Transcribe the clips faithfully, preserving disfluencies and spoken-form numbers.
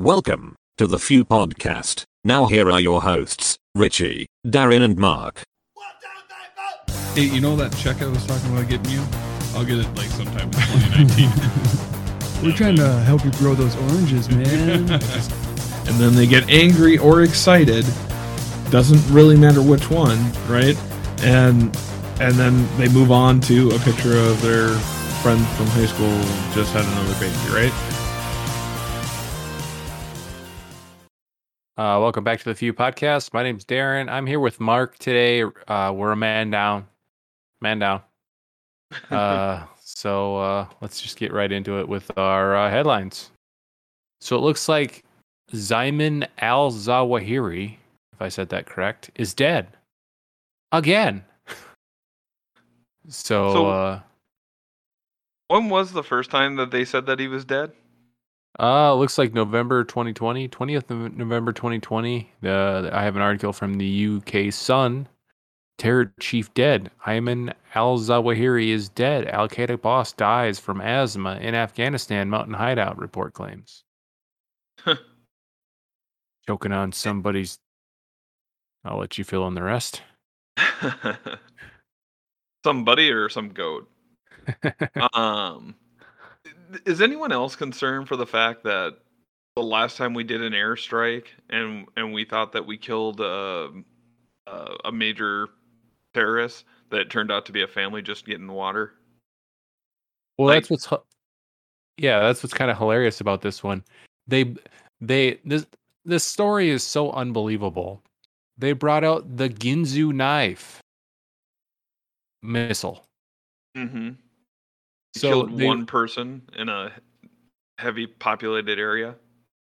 Welcome to The View Podcast. Now here are your hosts, Richie, Darren and Mark. Hey, you know that check I was talking about getting you? I'll get it like sometime in twenty nineteen. We're trying to help you grow those oranges, man. And then they get angry or excited. Doesn't really matter which one, right? And and then they move on to a picture of their friend from high school just had another baby, right? Uh, welcome back to the View Podcast. My name's Darren. I'm here with Mark today. Uh, we're a man down. Man down. Uh, so uh, let's just get right into it with our uh, headlines. So it looks like Ayman al-Zawahiri, if I said that correct, is dead. Again. so... so uh, when was the first time that they said that he was dead? Uh, looks like November twenty twenty, twentieth of November twenty twenty. Uh, I have an article from the U K Sun. Terror chief dead. Ayman al-Zawahiri is dead. Al-Qaeda boss dies from asthma in Afghanistan mountain hideout, report claims. Choking on somebody's... I'll let you fill in the rest. Somebody or some goat? um... Is anyone else concerned for the fact that the last time we did an airstrike and and we thought that we killed a, a, a major terrorist that it turned out to be a family just getting water? Well, like, that's what's yeah, that's what's kind of hilarious about this one. They they this this story is so unbelievable. They brought out the Ginzu knife missile. Mm-hmm. So killed one they, person in a heavy populated area.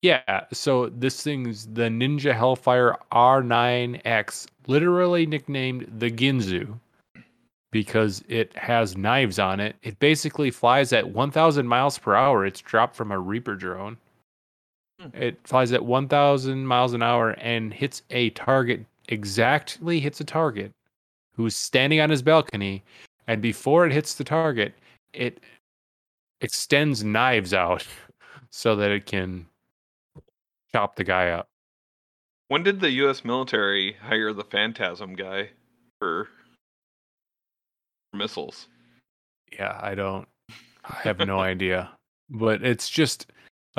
Yeah, so this thing's the Ninja Hellfire R nine X, literally nicknamed the Ginzu because it has knives on it. It basically flies at one thousand miles per hour. It's dropped from a Reaper drone. Hmm. It flies at one thousand miles an hour and hits a target, exactly hits a target, who's standing on his balcony. And before it hits the target, it extends knives out so that it can chop the guy up. When did the U S military hire the Phantasm guy for missiles? Yeah, I don't. I have no idea. But it's just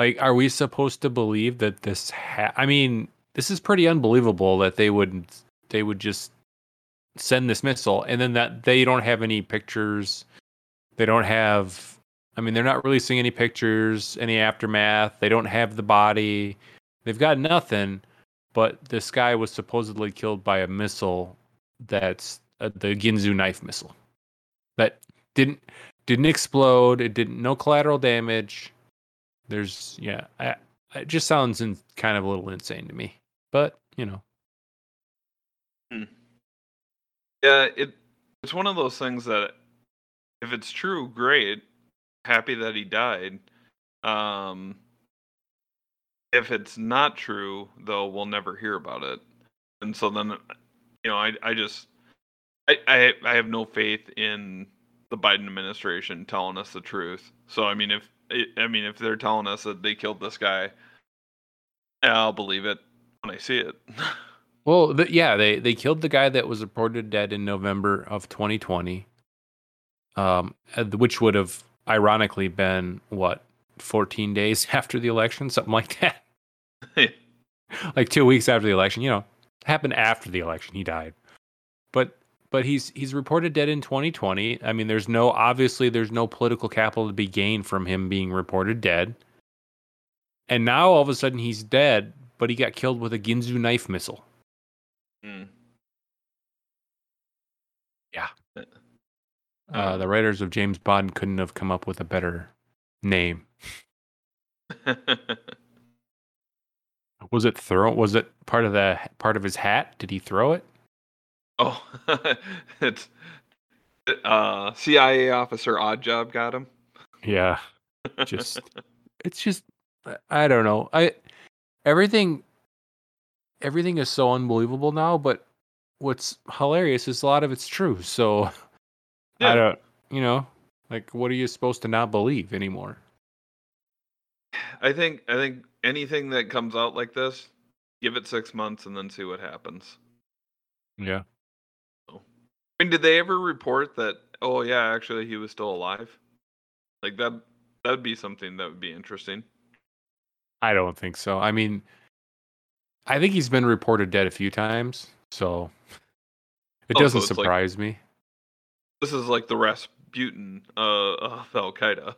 like, are we supposed to believe that this? Ha- I mean, this is pretty unbelievable that they would they would just send this missile, and then that they don't have any pictures. They don't have, I mean, they're not releasing any pictures, any aftermath. They don't have the body. They've got nothing, but this guy was supposedly killed by a missile that's uh, the Ginzu knife missile. That didn't didn't explode. It didn't, no collateral damage. There's, yeah, I, it just sounds in, kind of a little insane to me, but, you know. Hmm. Yeah, it it's one of those things that, if it's true, great. Happy that he died. Um, if it's not true, though, we'll never hear about it. And so then, you know, I I just I, I I have no faith in the Biden administration telling us the truth. So I mean, if I mean if they're telling us that they killed this guy, I'll believe it when I see it. Well, the, yeah, they they killed the guy that was reported dead in November of twenty twenty. Um, which would have ironically been, what, fourteen days after the election? Something like that. Like two weeks after the election, you know, happened after the election. He died. But but he's he's reported dead in twenty twenty. I mean, there's no, obviously, there's no political capital to be gained from him being reported dead. And now all of a sudden he's dead, but he got killed with a Ginzu knife missile. Mm. Yeah. Uh, the writers of James Bond couldn't have come up with a better name. Was it throw? Was it part of the part of his hat? Did he throw it? Oh, it's uh, C I A officer Oddjob got him. Yeah, just it's just I don't know. I everything everything is so unbelievable now. But what's hilarious is a lot of it's true. So. Yeah. I don't, you know, like, what are you supposed to not believe anymore? I think I think anything that comes out like this, give it six months and then see what happens. Yeah. So, I mean, did they ever report that, oh, yeah, actually, he was still alive? Like, that that would be something that would be interesting. I don't think so. I mean, I think he's been reported dead a few times, so it oh, doesn't so surprise like, me. This is like the Rasputin uh, of Al-Qaeda.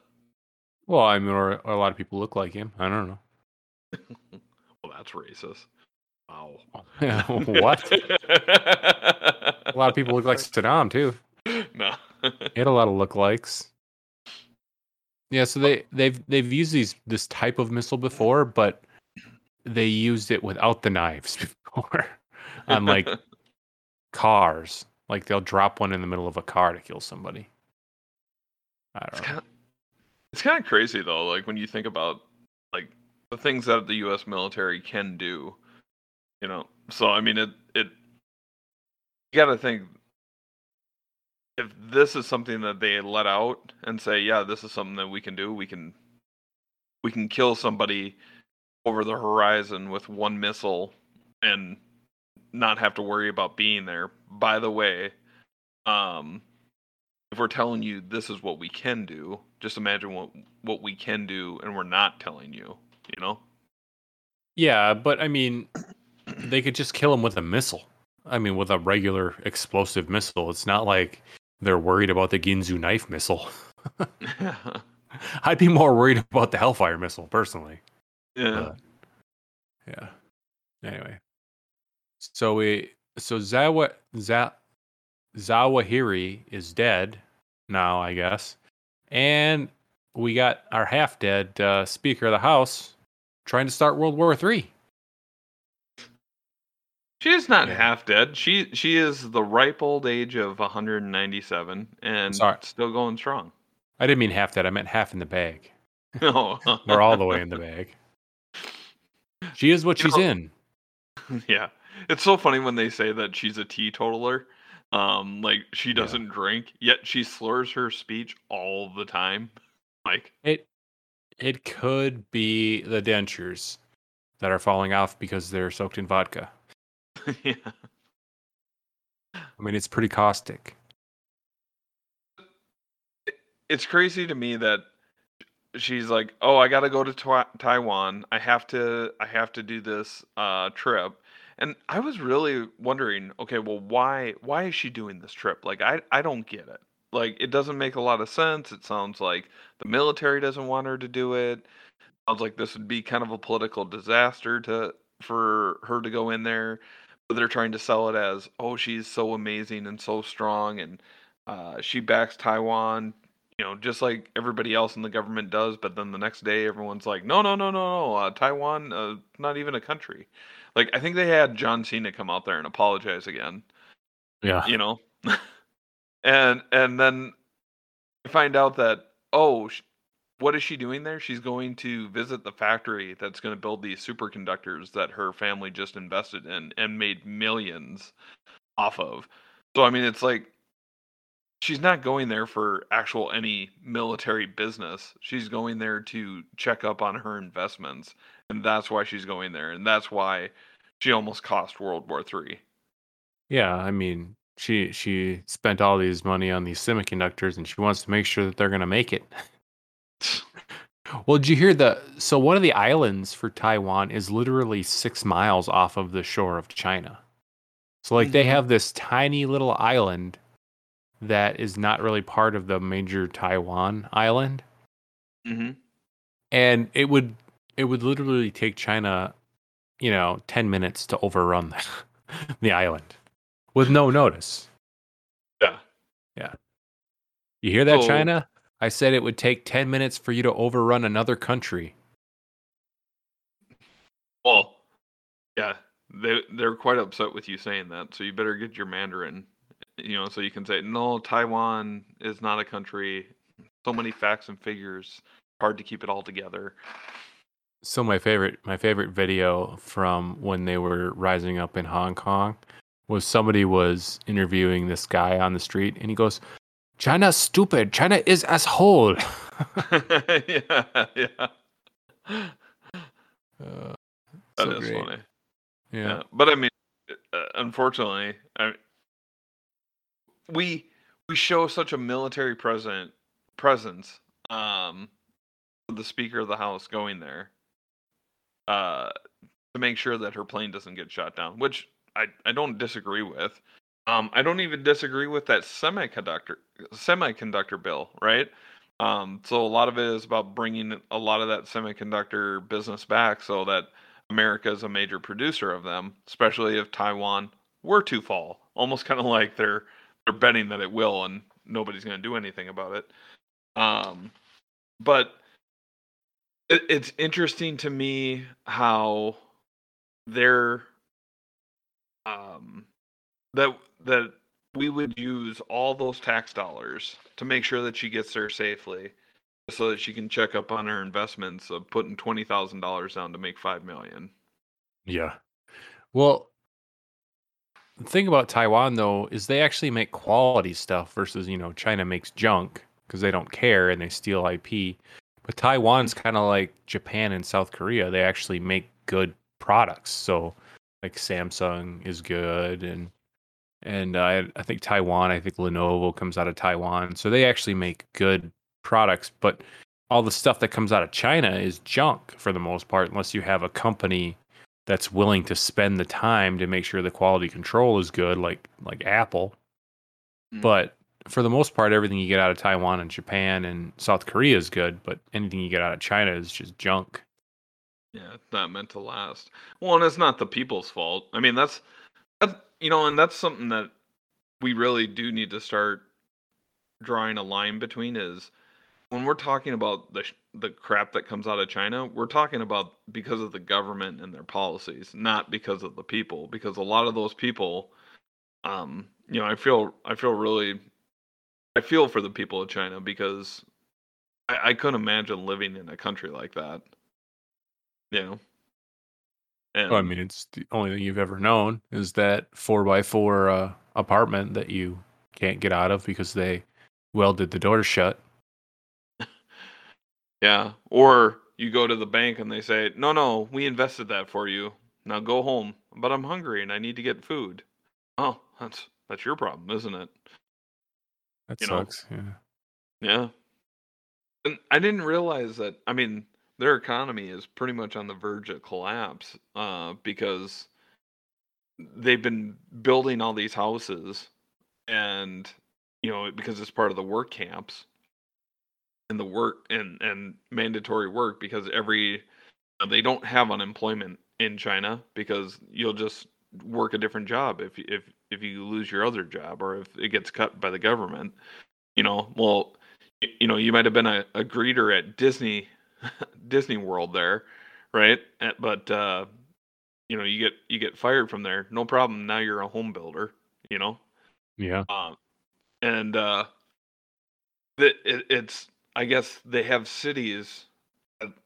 Well, I mean, or, or a lot of people look like him. I don't know. Well, that's racist. Wow. What? A lot of people look like Saddam, too. No. He had a lot of look-likes. Yeah, so they, they've they've used these this type of missile before, but they used it without the knives before on, like, cars. Like, they'll drop one in the middle of a car to kill somebody. I don't it's know. Kinda, it's kind of crazy, though, like, when you think about, like, the things that the U S military can do, you know? So, I mean, it... it you gotta think, if this is something that they let out and say, yeah, this is something that we can do, we can, we can kill somebody over the horizon with one missile and not have to worry about being there. By the way, um, if we're telling you this is what we can do, just imagine what, what we can do and we're not telling you, you know? Yeah, but I mean, they could just kill him with a missile. I mean, with a regular explosive missile. It's not like they're worried about the Ginzu knife missile. Yeah. I'd be more worried about the Hellfire missile, personally. Yeah. Uh, yeah. Anyway. So we so Zawa Za, Zawahiri is dead now, I guess, and we got our half-dead uh, Speaker of the House trying to start World War Three. She is not yeah. half dead. She she is the ripe old age of one hundred ninety-seven and Sorry. still going strong. I didn't mean half dead. I meant half in the bag. No, we're all the way in the bag. She is what you she's know, in. Yeah. It's so funny when they say that she's a teetotaler. Um, like she doesn't yeah. drink, yet she slurs her speech all the time. Like it, it could be the dentures that are falling off because they're soaked in vodka. Yeah. I mean, it's pretty caustic. It's crazy to me that she's like, "Oh, I got to go to twi- Taiwan. I have to I have to do this uh trip." And I was really wondering, okay, well, why why is she doing this trip? Like I I don't get it. Like it doesn't make a lot of sense. It sounds like the military doesn't want her to do it. It sounds like this would be kind of a political disaster to for her to go in there. They're trying to sell it as, oh, she's so amazing and so strong, and uh, she backs Taiwan, you know, just like everybody else in the government does. But then the next day, everyone's like, no, no, no, no, no, uh, Taiwan, uh, not even a country. Like, I think they had John Cena come out there and apologize again. Yeah, you know, and and then find out that, oh, she, what is she doing there? She's going to visit the factory that's going to build these superconductors that her family just invested in and made millions off of. So, I mean, it's like she's not going there for actual any military business. She's going there to check up on her investments. And that's why she's going there. And that's why she almost cost World War Three. Yeah, I mean, she she spent all these money on these semiconductors and she wants to make sure that they're going to make it. Well, did you hear the? So one of the islands for Taiwan is literally six miles off of the shore of China. So like mm-hmm. they have this tiny little island that is not really part of the major Taiwan island. Mm-hmm. And it would it would literally take China, you know, ten minutes to overrun the, the island with no notice. Yeah, yeah. You hear that, oh. China? I said it would take ten minutes for you to overrun another country. Well, yeah, they they're quite upset with you saying that, so you better get your Mandarin, you know, so you can say, no, Taiwan is not a country. So many facts and figures, hard to keep it all together. So my favorite, my favorite video from when they were rising up in Hong Kong was somebody was interviewing this guy on the street, and he goes, China's stupid. China is asshole. Yeah, yeah. Uh, that so is great. funny. Yeah. yeah. But I mean, unfortunately, I, we we show such a military present, presence. Um, the Speaker of the House going there uh, to make sure that her plane doesn't get shot down, which I, I don't disagree with. Um, I don't even disagree with that semiconductor semiconductor bill, right? Um, so a lot of it is about bringing a lot of that semiconductor business back so that America is a major producer of them, especially if Taiwan were to fall. Almost kind of like they're they're betting that it will and nobody's going to do anything about it. Um, but it, it's interesting to me how they're... Um, that that we would use all those tax dollars to make sure that she gets there safely so that she can check up on her investments of putting twenty thousand dollars down to make five million dollars. Yeah. Well, the thing about Taiwan, though, is they actually make quality stuff versus, you know, China makes junk because they don't care and they steal I P. But Taiwan's kind of like Japan and South Korea. They actually make good products. So, like, Samsung is good and... And uh, I think Taiwan, I think Lenovo comes out of Taiwan. So they actually make good products. But all the stuff that comes out of China is junk for the most part, unless you have a company that's willing to spend the time to make sure the quality control is good, like like Apple. Mm-hmm. But for the most part, everything you get out of Taiwan and Japan and South Korea is good. But anything you get out of China is just junk. Yeah, it's not meant to last. Well, and it's not the people's fault. I mean, that's... that's You know, and that's something that we really do need to start drawing a line between is when we're talking about the sh- the crap that comes out of China, we're talking about because of the government and their policies, not because of the people, because a lot of those people, um, you know, I feel I feel really I feel for the people of China because I, I couldn't imagine living in a country like that, you know. And, well, I mean, it's the only thing you've ever known is that four by four uh, apartment that you can't get out of because they welded the door shut. Yeah. Or you go to the bank and they say, no, no, we invested that for you. Now go home. But I'm hungry and I need to get food. Oh, that's that's your problem, isn't it? That you sucks. Know? Yeah. Yeah. And I didn't realize that. I mean, their economy is pretty much on the verge of collapse uh, because they've been building all these houses and, you know, because it's part of the work camps and the work and, and mandatory work because every, they don't have unemployment in China because you'll just work a different job if, if, if you lose your other job or if it gets cut by the government, you know, well, you know, you might've been a, a greeter at Disney Disney World there, right? But uh, you know, you get you get fired from there, no problem. Now you're a home builder, you know. Yeah. Um, and uh, it, it, it's I guess they have cities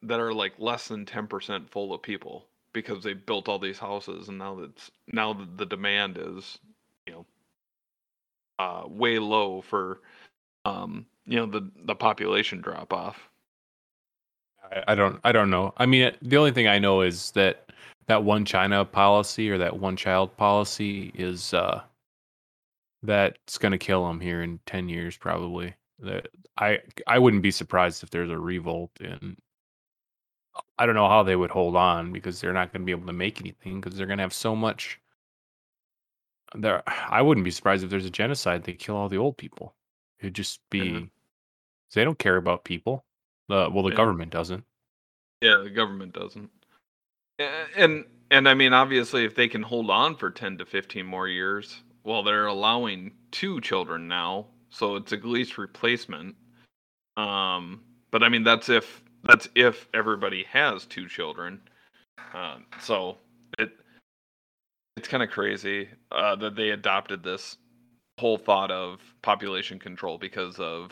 that are like less than ten percent full of people because they built all these houses, and now that's now the demand is you know uh, way low for um, you know the the population drop off. I don't. I don't know. I mean, the only thing I know is that that one China policy or that one child policy is uh, that's going to kill them here in ten years, probably. That I I wouldn't be surprised if there's a revolt, and I don't know how they would hold on because they're not going to be able to make anything because they're going to have so much. There, I wouldn't be surprised if there's a genocide. They kill all the old people. It'd just be mm-hmm. they don't care about people. Uh, well, the yeah. government doesn't. Yeah, the government doesn't. And, and I mean, obviously, if they can hold on for ten to fifteen more years, well, they're allowing two children now, so it's at least replacement. Um, but, I mean, that's if that's if everybody has two children. Uh, so it it's kind of crazy uh, that they adopted this whole thought of population control because of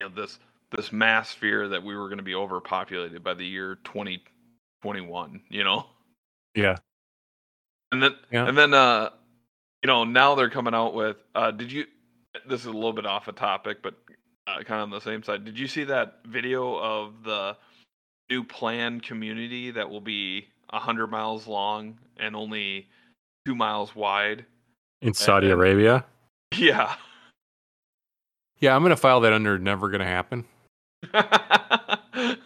you know, this... this mass fear that we were going to be overpopulated by the year twenty twenty-one, you know? Yeah. And then, yeah. and then, uh, you know, now they're coming out with, uh, did you, this is a little bit off a topic, but uh, kind of on the same side. Did you see that video of the new planned community that will be one hundred miles long and only two miles wide. In Saudi then, Arabia? Yeah. Yeah, I'm going to file that under never going to happen. I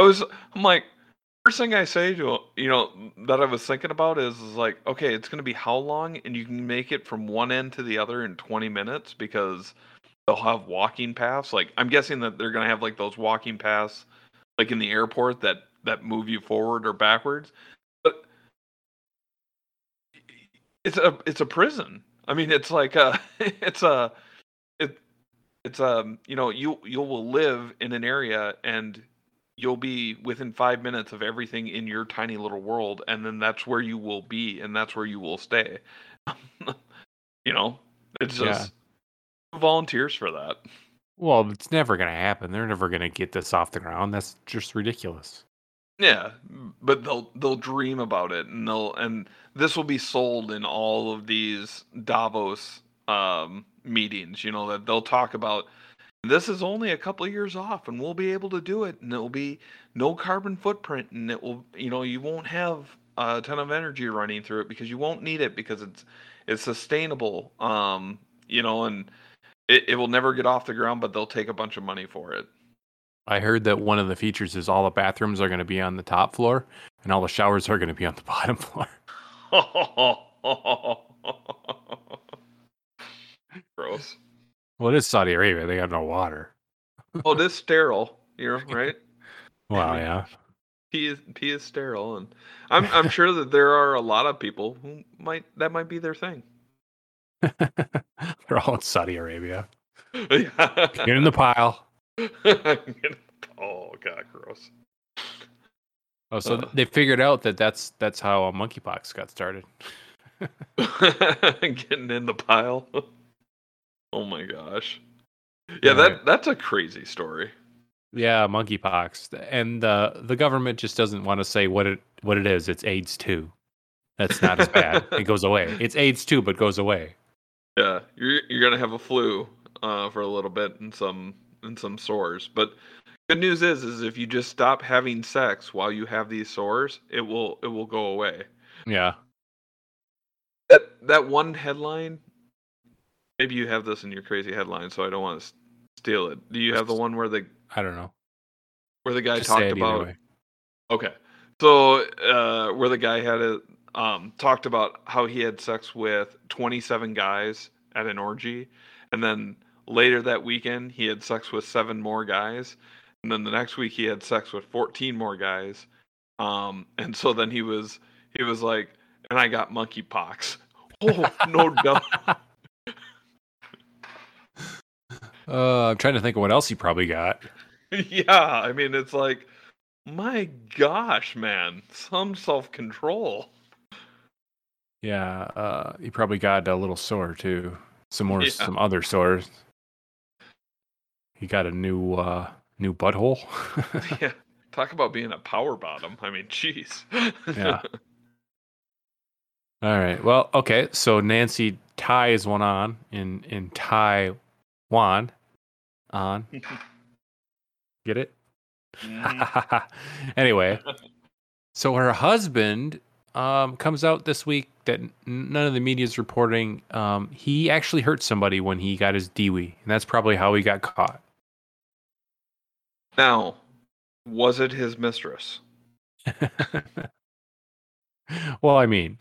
was, I'm like, first thing I say to, you know, that I was thinking about is, is like, okay, it's going to be how long? And you can make it from one end to the other in twenty minutes because they'll have walking paths. Like, I'm guessing that they're going to have like those walking paths, like in the airport that, that move you forward or backwards. But it's a, it's a prison. I mean, it's like a, it's a, it, it's um, you know, you you will live in an area and you'll be within five minutes of everything in your tiny little world, and then that's where you will be, and that's where you will stay. You know, it's just yeah. volunteers for that. Well, it's never going to happen. They're never going to get this off the ground. That's just ridiculous. Yeah, but they'll they'll dream about it, and they'll and this will be sold in all of these Davos um, meetings. You know, that they'll talk about this is only a couple of years off, and we'll be able to do it, and it'll be no carbon footprint, and it will, you know, you won't have a ton of energy running through it because you won't need it because it's it's sustainable. Um, you know, and it, it will never get off the ground, but they'll take a bunch of money for it. I heard that one of the features is all the bathrooms are going to be on the top floor and all the showers are going to be on the bottom floor. Gross. Well, it is Saudi Arabia. They got no water. Oh, this sterile, you know, right? Wow, yeah. Pee is, pee is sterile, and I'm I'm sure that there are a lot of people who might that might be their thing. They're all in Saudi Arabia. Yeah. Get in the pile. Oh God, gross. Oh, so uh, they figured out that that's that's how monkeypox got started. Getting in the pile. Oh my gosh. Yeah, yeah, that that's a crazy story. Yeah, monkeypox, and uh, the government just doesn't want to say what it what it is. It's AIDS two. That's not as bad. It goes away. It's AIDS two, but goes away. Yeah, you're you're gonna have a flu uh, for a little bit and some. And some sores, but good news is, is if you just stop having sex while you have these sores, it will it will go away. Yeah. That that one headline. Maybe you have this in your crazy headline, so I don't want to steal it. Do you have the one where the I don't know where the guy just talked about? Way. Okay, so uh, where the guy had a um, talked about how he had sex with twenty-seven guys at an orgy, and then later that weekend, he had sex with seven more guys. And then the next week, he had sex with fourteen more guys. Um, and so then he was he was like, and I got monkeypox. Oh, no doubt. Uh, I'm trying to think of what else he probably got. Yeah, I mean, it's like, my gosh, man. Some self-control. Yeah, uh, he probably got a little sore, too. Some more, yeah. Some other sores. He got a new, uh, new butthole. Yeah, talk about being a power bottom. I mean, jeez. Yeah. All right. Well, okay. So Nancy ties one on in in Taiwan. On. Get it? Mm. Anyway, so her husband um, comes out this week that none of the media is reporting. Um, he actually hurt somebody when he got his D W I, and that's probably how he got caught. Now, was it his mistress? Well, I mean,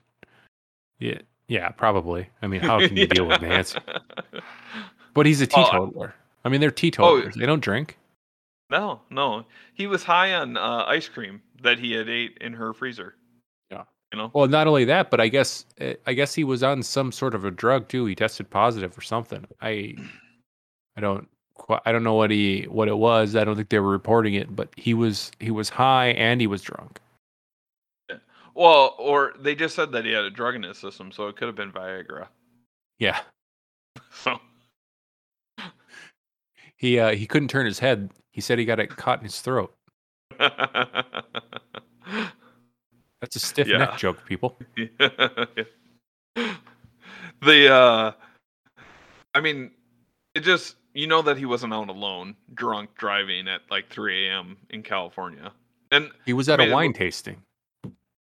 yeah, yeah, probably. I mean, how can you deal with Nancy? But he's a teetotaler. Oh, I mean, they're teetotalers. Oh, they don't drink. No, no. He was high on uh, ice cream that he had ate in her freezer. Yeah. You know? Well, not only that, but I guess I guess he was on some sort of a drug too. He tested positive for something. I I don't. I don't know what he what it was. I don't think they were reporting it, but he was he was high and he was drunk. Yeah. Well, or they just said that he had a drug in his system, so it could have been Viagra. Yeah. So he uh, he couldn't turn his head. He said he got it caught in his throat. That's a stiff yeah. neck joke, people. Yeah. The uh, I mean, it just. you know that he wasn't out alone, drunk, driving at like three a.m. in California. And he was at I mean, a wine it, tasting.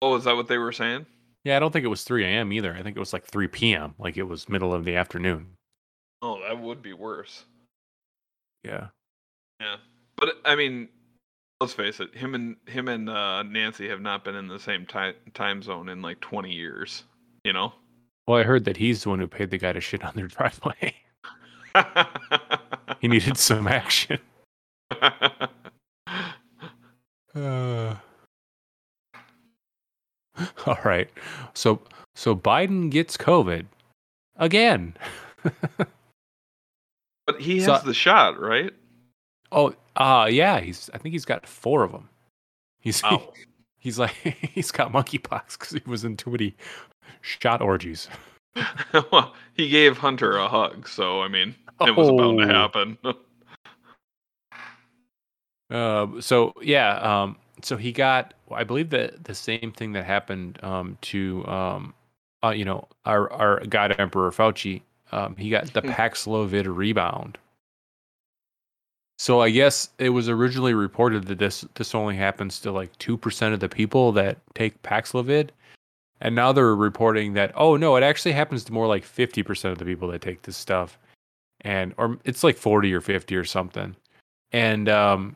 Oh, is that what they were saying? Yeah, I don't think it was three a.m. either. I think it was like three p.m. Like it was middle of the afternoon. Oh, that would be worse. Yeah. Yeah. But, I mean, let's face it. Him and him and uh, Nancy have not been in the same time time zone in like twenty years, you know? Well, I heard that he's the one who paid the guy to shit on their driveway. He needed some action. uh... All right. So so Biden gets COVID again. But he has so, the shot, right? Oh, uh yeah, he's I think he's got four of them. He's oh. he, he's like he's got monkeypox cuz he was in too many shot orgies. Well, he gave Hunter a hug, so I mean, it oh. was bound to happen. uh so yeah, um so he got, I believe that the same thing that happened um, to, um, uh, you know, our, our God Emperor Fauci, um, he got the Paxlovid rebound. So I guess it was originally reported that this, this only happens to like two percent of the people that take Paxlovid. And now they're reporting that, oh no, it actually happens to more like fifty percent of the people that take this stuff. And, or it's like forty or fifty or something. And um,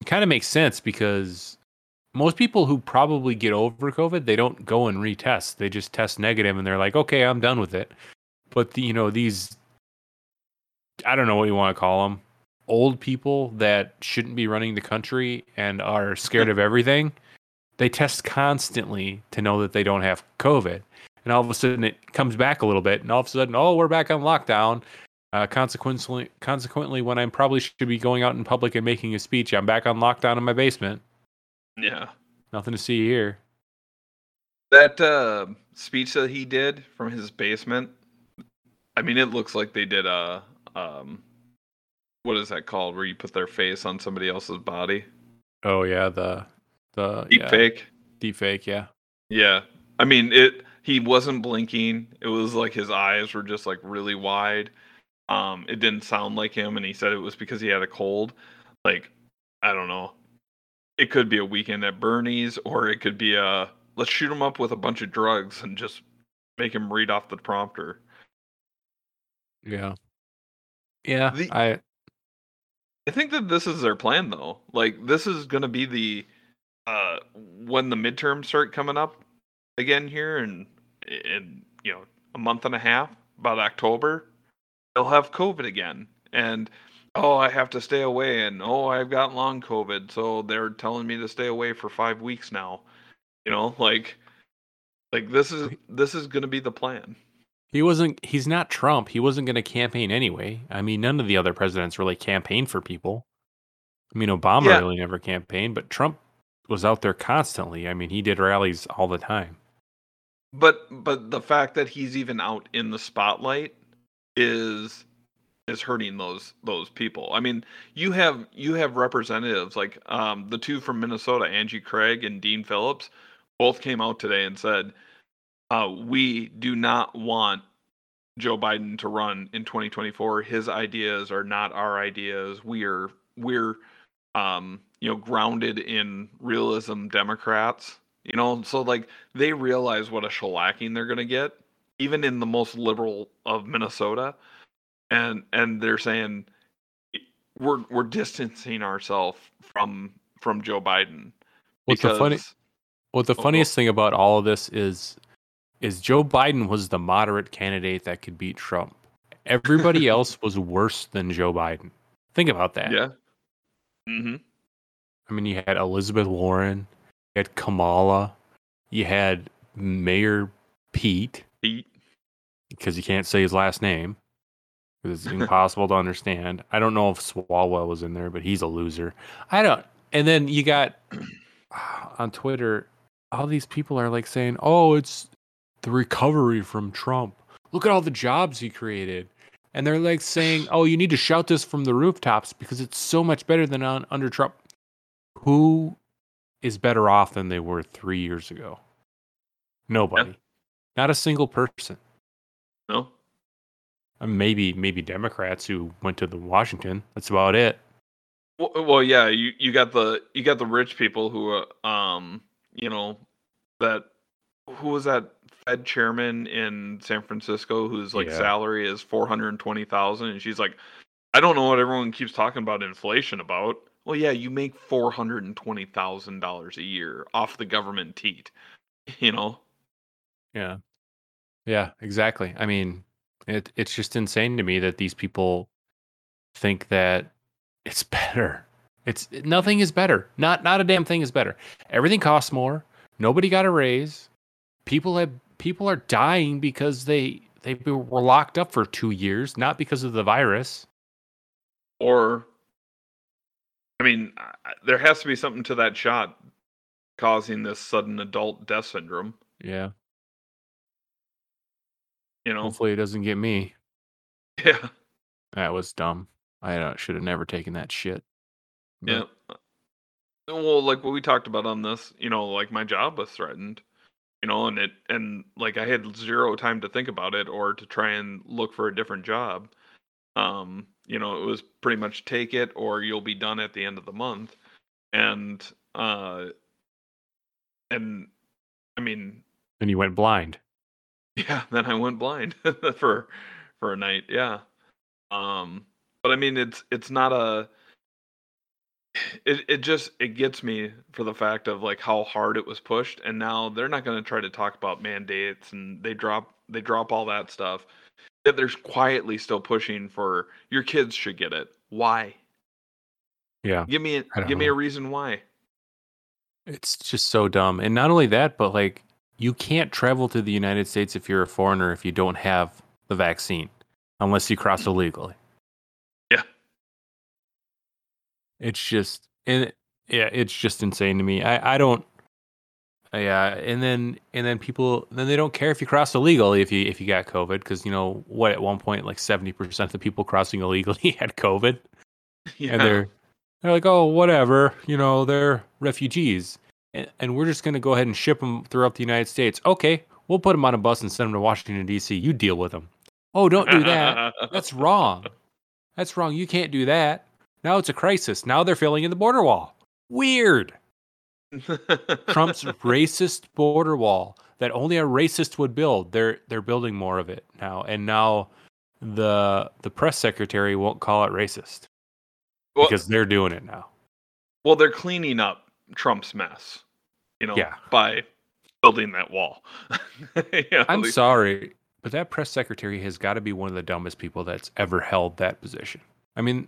it kind of makes sense because most people who probably get over COVID, they don't go and retest. They just test negative and they're like, okay, I'm done with it. But, the, you know, these, I don't know what you want to call them, old people that shouldn't be running the country and are scared of everything, they test constantly to know that they don't have COVID. And all of a sudden it comes back a little bit. And all of a sudden, oh, we're back on lockdown. Uh, consequently, consequently, when I probably should be going out in public and making a speech, I'm back on lockdown in my basement. Yeah. Nothing to see here. That uh, speech that he did from his basement, I mean, it looks like they did a, um, what is that called, where you put their face on somebody else's body? Oh, yeah, the... the Deep yeah. fake? Deep fake, yeah. Yeah. I mean, it. He wasn't blinking. It was like his eyes were just like really wide. Um, It didn't sound like him, and he said it was because he had a cold. Like, I don't know. It could be a weekend at Bernie's, or it could be a let's shoot him up with a bunch of drugs and just make him read off the prompter. Yeah. Yeah. The, I I think that this is their plan, though. Like, this is going to be the, uh, when the midterms start coming up again here in, in, you know, a month and a half, about October, they'll have COVID again. And oh, I have to stay away, and oh, I've got long COVID, so they're telling me to stay away for five weeks now. You know, like, like this is this is going to be the plan. He wasn't. He's not Trump. He wasn't going to campaign anyway. I mean, none of the other presidents really campaigned for people. I mean, Obama yeah. really never campaigned, but Trump was out there constantly. I mean, he did rallies all the time. But but the fact that he's even out in the spotlight is. is hurting those those people. I mean, you have you have representatives like um, the two from Minnesota, Angie Craig and Dean Phillips, both came out today and said, uh, we do not want Joe Biden to run in twenty twenty-four. His ideas are not our ideas. We are we're um, you know, grounded in realism Democrats. You know, so like they realize what a shellacking they're going to get, even in the most liberal of Minnesota. And and they're saying we're we're distancing ourselves from from Joe Biden. What's the funny? What the funniest thing about all of this is is Joe Biden was the moderate candidate that could beat Trump. Everybody else was worse than Joe Biden. Think about that. Yeah. Mm-hmm. I mean, you had Elizabeth Warren, you had Kamala, you had Mayor Pete. Pete, because you can't say his last name. It's impossible to understand. I don't know if Swalwell was in there, but he's a loser. I don't. And then you got on Twitter, all these people are like saying, oh, it's the recovery from Trump. Look at all the jobs he created. And they're like saying, oh, you need to shout this from the rooftops because it's so much better than on, under Trump. Who is better off than they were three years ago? Nobody. Yeah. Not a single person. No. Maybe maybe Democrats who went to the Washington. That's about it. Well, well yeah, you, you got the you got the rich people who uh, um you know that who was that Fed chairman in San Francisco whose like yeah. salary is four hundred twenty thousand dollars and she's like, I don't know what everyone keeps talking about inflation about. Well, yeah, you make four hundred twenty thousand dollars a year off the government teat, you know. Yeah. Yeah, exactly. I mean, It it's just insane to me that these people think that it's better. It's nothing is better. Not not a damn thing is better. Everything costs more. Nobody got a raise. People have people are dying because they they were locked up for two years, not because of the virus. Or, I mean, there has to be something to that shot causing this sudden adult death syndrome. Yeah. You know, hopefully it doesn't get me. Yeah, that was dumb. I uh, should have never taken that shit. But... Yeah. Well, like what we talked about on this, you know, like my job was threatened, you know, and it and like I had zero time to think about it or to try and look for a different job. Um, you know, it was pretty much take it or you'll be done at the end of the month, and uh, and I mean, and you went blind. Yeah, then I went blind for for a night. Yeah, um, but I mean, it's it's not a. It it just it gets me for the fact of like how hard it was pushed, and now they're not going to try to talk about mandates, and they drop they drop all that stuff. Yet they're quietly still pushing for your kids should get it. Why? Yeah, give me a, give know. me a reason why. It's just so dumb, and not only that, but like. You can't travel to the United States if you're a foreigner if you don't have the vaccine, unless you cross illegally. Yeah. It's just, and it, yeah, it's just insane to me. I, I don't, yeah. And then, and then people, then they don't care if you cross illegally if you, if you got COVID. Cause you know what, at one point, like seventy percent of the people crossing illegally had COVID. Yeah. And they're, they're like, oh, whatever, you know, they're refugees. And we're just going to go ahead and ship them throughout the United States. Okay, we'll put them on a bus and send them to Washington, D C. You deal with them. Oh, don't do that. That's wrong. That's wrong. You can't do that. Now it's a crisis. Now they're filling in the border wall. Weird. Trump's racist border wall that only a racist would build. They're they're building more of it now. And now the the press secretary won't call it racist well, because they're doing it now. Well, they're cleaning up Trump's mess. You know, yeah. by building that wall. yeah, I'm least... sorry, but that press secretary has got to be one of the dumbest people that's ever held that position. I mean,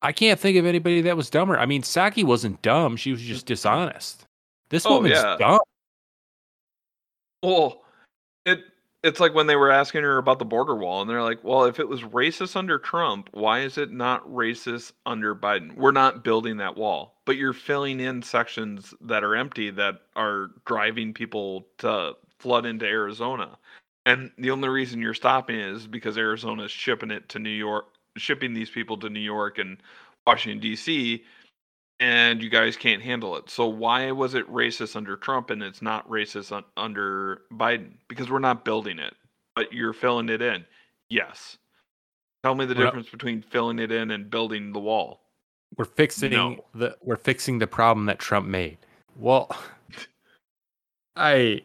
I can't think of anybody that was dumber. I mean, Psaki wasn't dumb. She was just dishonest. This oh, woman's yeah. dumb. Well, it it's like when they were asking her about the border wall, and they're like, well, if it was racist under Trump, why is it not racist under Biden? We're not building that wall, but you're filling in sections that are empty that are driving people to flood into Arizona. And the only reason you're stopping it is because Arizona's shipping it to New York, shipping these people to New York and Washington, D C, and you guys can't handle it. So why was it racist under Trump and it's not racist un- under Biden? Because we're not building it, but you're filling it in. Yes. Tell me the we're difference up. between filling it in and building the wall. We're fixing no. the we're fixing the problem that Trump made. Well, I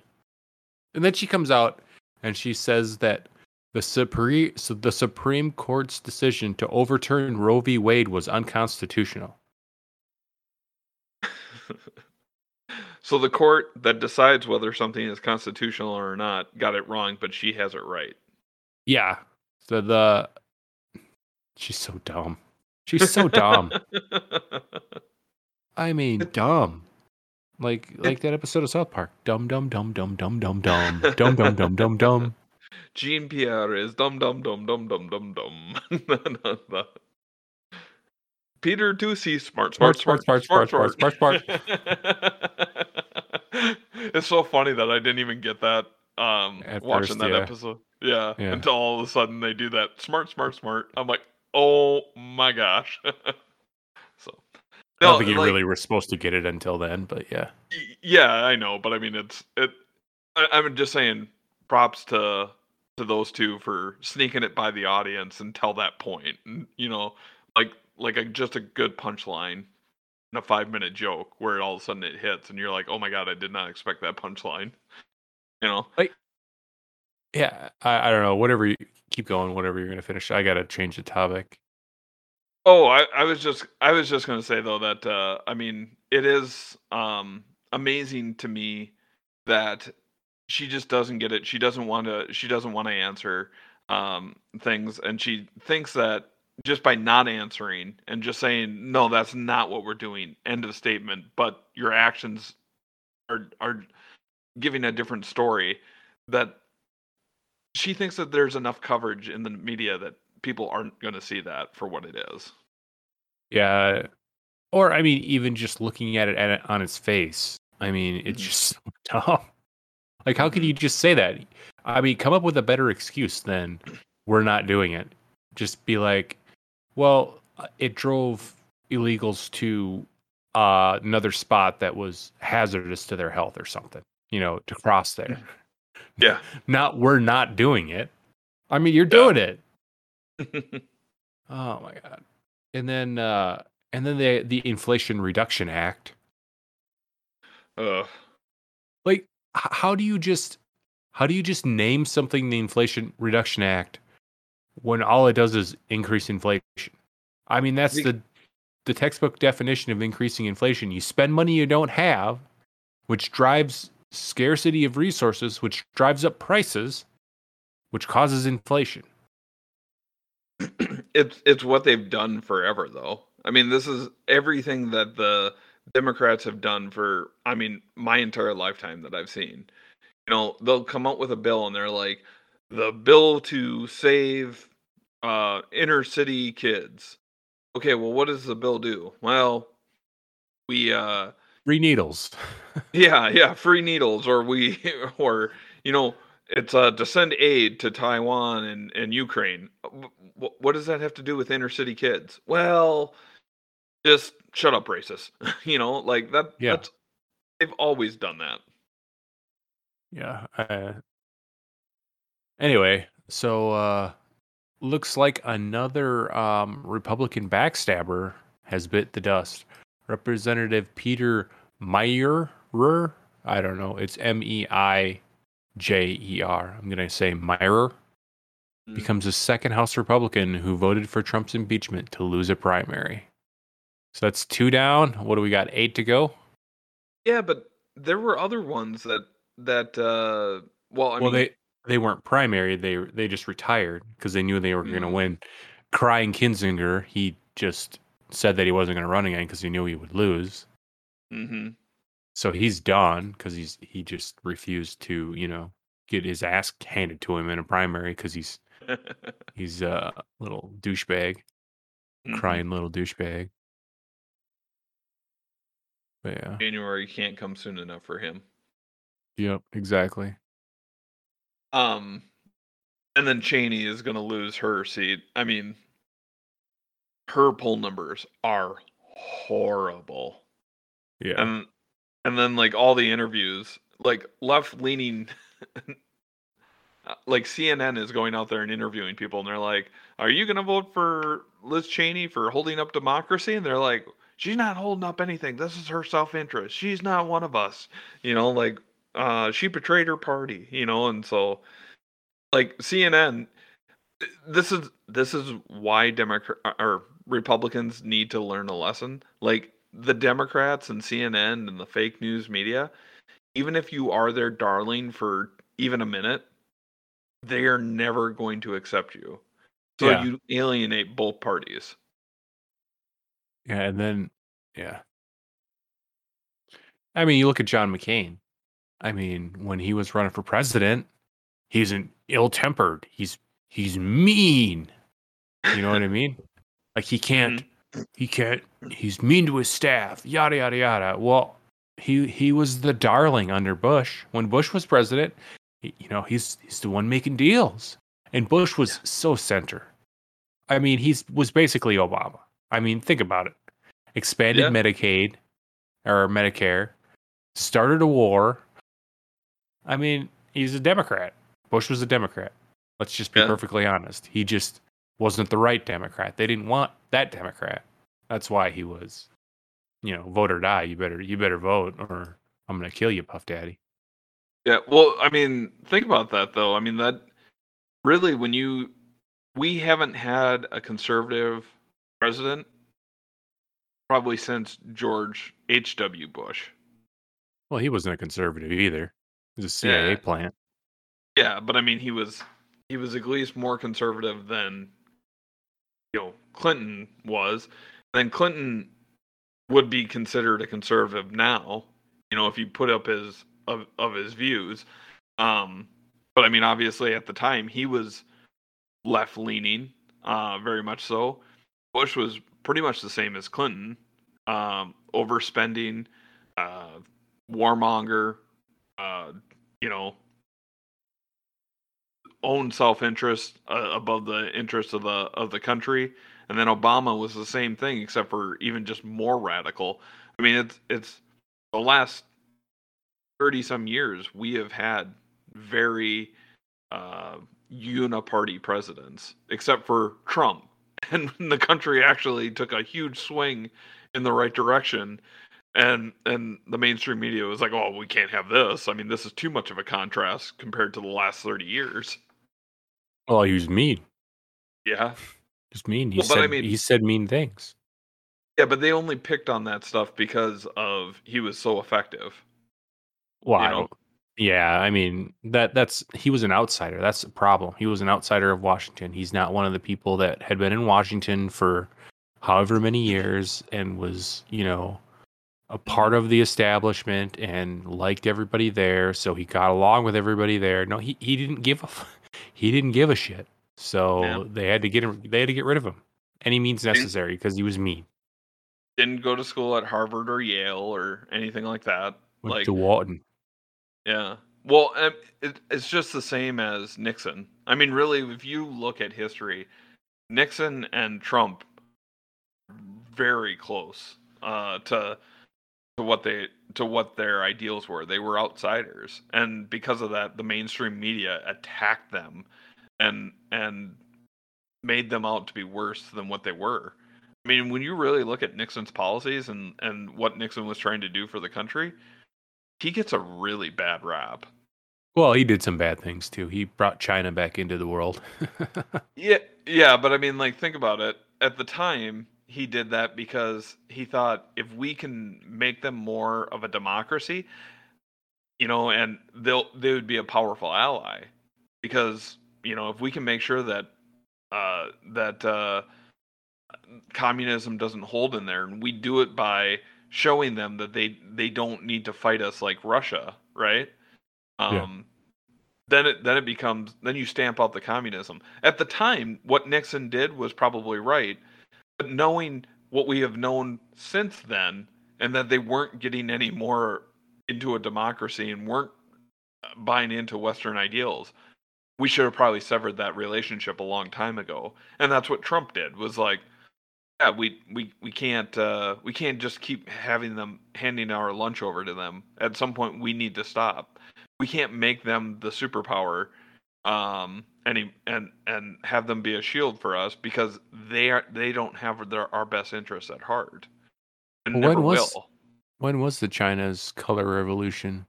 and then she comes out and she says that the Supreme so the Supreme Court's decision to overturn Roe v. Wade was unconstitutional. So the court that decides whether something is constitutional or not got it wrong, but she has it right. Yeah. So the she's so dumb. She's so dumb. I mean, dumb. Like like that episode of South Park. Dumb, dumb, dumb, dumb, dumb, dumb, dumb, dumb, dumb, dumb, dumb, dumb. Jean Pierre is dumb, dumb, dumb, dumb, dumb, dumb, dumb. Peter Ducey, smart, smart, smart, smart, smart, smart, smart, smart, smart, smart. It's so funny that I didn't even get that um, watching first, that yeah. episode. Yeah, yeah, until all of a sudden they do that. Smart, smart, smart. I'm like, oh my gosh. so, no, I don't think you like, really were supposed to get it until then, but yeah. Yeah, I know, but I mean, it's it. I, I'm just saying, props to to those two for sneaking it by the audience until that point. And, you know, like like a, just a good punchline and a five minute joke where all of a sudden it hits and you're like, oh my God, I did not expect that punchline. You know, like, yeah, I, I don't know. Whatever you keep going, whatever you're going to finish. I got to change the topic. Oh, I, I was just I was just going to say, though, that uh, I mean, it is um, amazing to me that she just doesn't get it. She doesn't want to she doesn't want to answer um, things. And she thinks that just by not answering and just saying, no, that's not what we're doing. End of statement. But your actions are are giving a different story, that she thinks that there's enough coverage in the media that people aren't going to see that for what it is. Yeah. Or, I mean, even just looking at it, at it on its face. I mean, it's just so dumb. Like, how could you just say that? I mean, come up with a better excuse than we're not doing it. Just be like, well, it drove illegals to uh, another spot that was hazardous to their health or something, you know, to cross there. Yeah. Not, we're not doing it. I mean, you're doing yeah. it. Oh my God. And then uh and then the the Inflation Reduction Act. Uh like h- how do you just how do you just name something the Inflation Reduction Act when all it does is increase inflation? I mean, that's the the textbook definition of increasing inflation. You spend money you don't have, which drives scarcity of resources, which drives up prices, which causes inflation. It's it's what they've done forever, though. I mean, this is everything that the Democrats have done for, I mean, my entire lifetime that I've seen. You know, they'll come out with a bill and they're like, the bill to save uh, inner city kids. Okay, well, what does the bill do? Well, we... Uh, free needles. yeah, yeah, free needles. Or we, or, you know... It's uh, to send aid to Taiwan and, and Ukraine. W- what does that have to do with inner city kids? Well, just shut up, racist. You know, like that. Yeah. That's, they've always done that. Yeah. Uh, anyway, so uh, looks like another um, Republican backstabber has bit the dust. Representative Peter Meirer. I don't know. It's M E I J E R, I'm going to say Meirer, mm. becomes the second House Republican who voted for Trump's impeachment to lose a primary. So that's two down. What do we got? Eight to go? Yeah, but there were other ones that, that uh, well, I well, mean... They, they weren't primary. They they just retired because they knew they were mm. going to win. Crying Kinzinger, he just said that he wasn't going to run again because he knew he would lose. Mm-hmm. So he's done because he's he just refused to, you know, get his ass handed to him in a primary because he's he's a little douchebag, mm-hmm. crying little douchebag. But yeah, January can't come soon enough for him. Yep, exactly. Um, and then Cheney is going to lose her seat. I mean, her poll numbers are horrible. Yeah. And, And then, like, all the interviews, like, left-leaning, like, C N N is going out there and interviewing people, and they're like, are you going to vote for Liz Cheney for holding up democracy? And they're like, she's not holding up anything. This is her self-interest. She's not one of us. You know, like, uh, she betrayed her party, you know? And so, like, C N N, this is this is why Democrat or Republicans need to learn a lesson. Like, the Democrats and C N N and the fake news media, even if you are their darling for even a minute, they are never going to accept you. So yeah. you alienate both parties. Yeah, and then, yeah. I mean, you look at John McCain. I mean, when he was running for president, he's an ill-tempered. He's he's mean. You know what I mean? Like, he can't. Mm-hmm. He can't, he's mean to his staff, yada, yada, yada. Well, he he was the darling under Bush. When Bush was president, he, you know, he's he's the one making deals. And Bush was yeah. so center. I mean, he was basically Obama. I mean, think about it. Expanded yeah. Medicaid, or Medicare, started a war. I mean, he's a Democrat. Bush was a Democrat. Let's just be yeah. perfectly honest. He just wasn't the right Democrat. They didn't want that Democrat. That's why he was, you know, vote or die. You better, you better vote, or I'm gonna kill you, Puff Daddy. Yeah. Well, I mean, think about that though. I mean, that really, when you, we haven't had a conservative president probably since George H W. Bush. Well, he wasn't a conservative either. He was a C I A yeah. plant. Yeah, but I mean, he was he was at least more conservative than, you know, Clinton was. And then Clinton would be considered a conservative now, you know, if you put up his of, of his views. Um, but I mean, obviously, at the time, he was left leaning, uh, very much so. Bush was pretty much the same as Clinton, um, overspending, uh, warmonger, uh, you know, own self-interest uh, above the interest of the of the country. And then Obama was the same thing, except for even just more radical. I mean, it's it's the last thirty some years we have had very uh, uniparty presidents, except for Trump. And the country actually took a huge swing in the right direction. And and the mainstream media was like, oh, we can't have this. I mean, this is too much of a contrast compared to the last thirty years. Well, he was mean. Yeah. Just mean. He well, said I mean, he said mean things. Yeah, but they only picked on that stuff because of he was so effective. Well, you know? yeah, I mean that that's he was an outsider. That's the problem. He was an outsider of Washington. He's not one of the people that had been in Washington for however many years and was, you know, a part of the establishment and liked everybody there, so he got along with everybody there. No, he, he didn't give a he didn't give a shit. So yeah. they had to get him, they had to get rid of him any means necessary because he was mean. Didn't go to school at Harvard or Yale or anything like that. Went like to Wharton. Yeah. Well, it, it's just the same as Nixon. I mean, really, if you look at history, Nixon and Trump very close uh, to to what they to what their ideals were. They were outsiders, and because of that, the mainstream media attacked them. And and made them out to be worse than what they were. I mean, when you really look at Nixon's policies and, and what Nixon was trying to do for the country, he gets a really bad rap. Well, he did some bad things too. He brought China back into the world. yeah, yeah, but I mean, like, think about it. At the time, he did that because he thought if we can make them more of a democracy, you know, and they'll they would be a powerful ally because. You know, if we can make sure that uh, that uh, communism doesn't hold in there, and we do it by showing them that they, they don't need to fight us like Russia, right? Um, yeah. Then it then it becomes then you stamp out the communism. At the time, what Nixon did was probably right, but knowing what we have known since then, and that they weren't getting any more into a democracy and weren't buying into Western ideals. We should have probably severed that relationship a long time ago. And that's what Trump did, was like, yeah, we we, we can't uh, we can't just keep having them handing our lunch over to them. At some point, we need to stop. We can't make them the superpower um, and, and and have them be a shield for us because they are they don't have their, our best interests at heart. And when never was, will. When was the China's color revolution?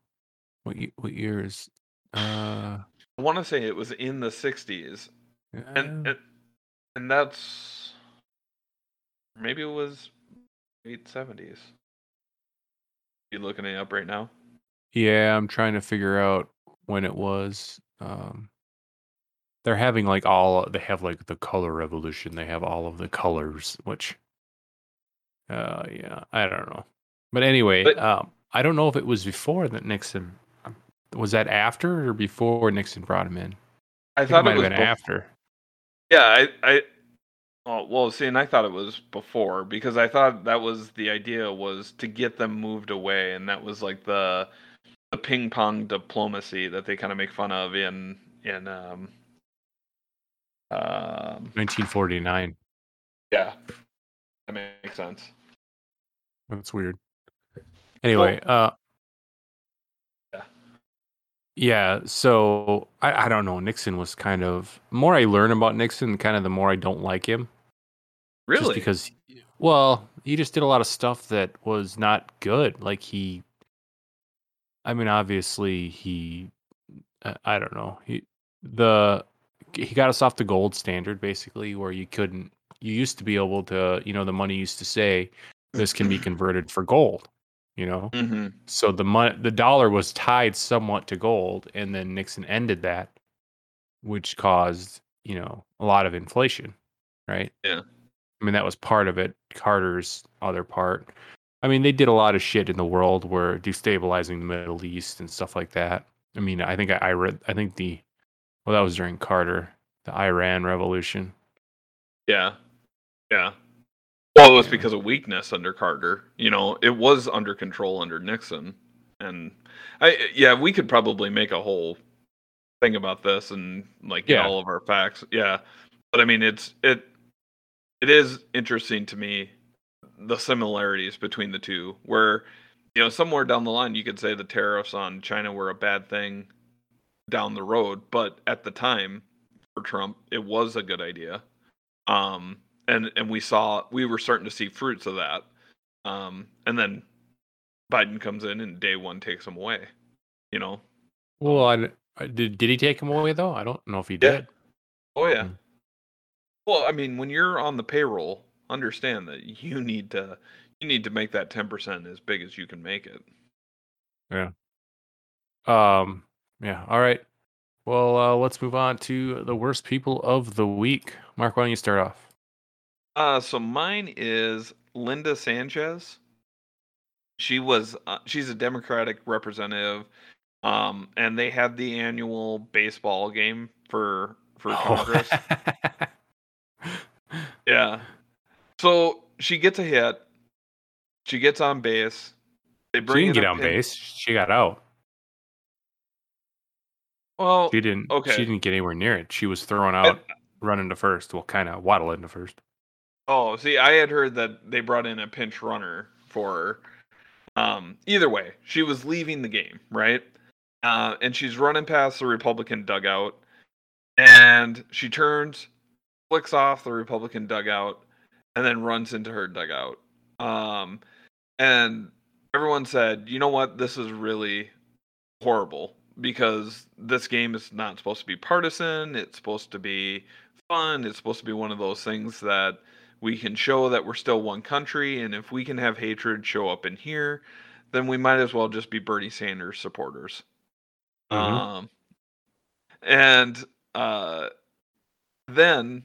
What, what year is... Uh... I want to say it was in the sixties, yeah. and, and and that's maybe it was late seventies. You looking it up right now? Yeah, I'm trying to figure out when it was. Um, they're having like all they have like the color revolution. They have all of the colors, which, uh, yeah, I don't know. But anyway, but, um, I don't know if it was before that Nixon. Was that after or before Nixon brought him in? I, I thought it, it might was have been bef- after. Yeah, I, I, oh, well, see, and I thought it was before because I thought that was the idea was to get them moved away, and that was like the the ping pong diplomacy that they kind of make fun of in in um, um nineteen forty-nine. Yeah, that makes sense. That's weird. Anyway, well, uh. Yeah, so I, I don't know. Nixon was kind of, the more I learn about Nixon, kind of the more I don't like him. Really? Just because, well, he just did a lot of stuff that was not good. Like he, I mean, obviously he, I, I don't know. He, the, he got us off the gold standard, basically, where you couldn't, you used to be able to, you know, the money used to say, this can be converted for gold. You know, mm-hmm. so the money, the dollar was tied somewhat to gold, and then Nixon ended that, which caused, you know, a lot of inflation, right? Yeah, I mean that was part of it. Carter's other part. I mean, they did a lot of shit in the world where destabilizing the Middle East and stuff like that. I mean, I think I, I read. I think the well, that was during Carter, the Iran Revolution. Yeah, yeah. Well, it was because of weakness under Carter. You know, it was under control under Nixon. And, I yeah, we could probably make a whole thing about this and, like, yeah. get all of our facts. Yeah. But, I mean, it's it it is interesting to me, the similarities between the two, where, you know, somewhere down the line you could say the tariffs on China were a bad thing down the road. But at the time, for Trump, it was a good idea. Um And and we saw, we were starting to see fruits of that. Um, and then Biden comes in and day one takes him away, you know? Well, I, I, did did he take him away, though? I don't know if he yeah. did. Oh, yeah. Mm. Well, I mean, when you're on the payroll, understand that you need to you need to make that ten percent as big as you can make it. Yeah. Um. Yeah, all right. Well, uh, let's move on to the worst people of the week. Mark, why don't you start off? Uh, so mine is Linda Sanchez. She was uh, she's a Democratic representative, um, and they had the annual baseball game for for Congress. Oh. yeah. So she gets a hit. She gets on base. They bring she didn't get on pin- base. She got out. Well, she didn't. Okay. She didn't get anywhere near it. She was thrown out, I, running to first. Well, kind of waddle into first. Oh, see, I had heard that they brought in a pinch runner for her. Um, either way, she was leaving the game, right? Uh, and she's running past the Republican dugout, and she turns, flicks off the Republican dugout, and then runs into her dugout. Um, and everyone said, you know what, this is really horrible, because this game is not supposed to be partisan, it's supposed to be fun, it's supposed to be one of those things that we can show that we're still one country, and if we can have hatred show up in here, then we might as well just be Bernie Sanders supporters. Mm-hmm. Um, and uh, then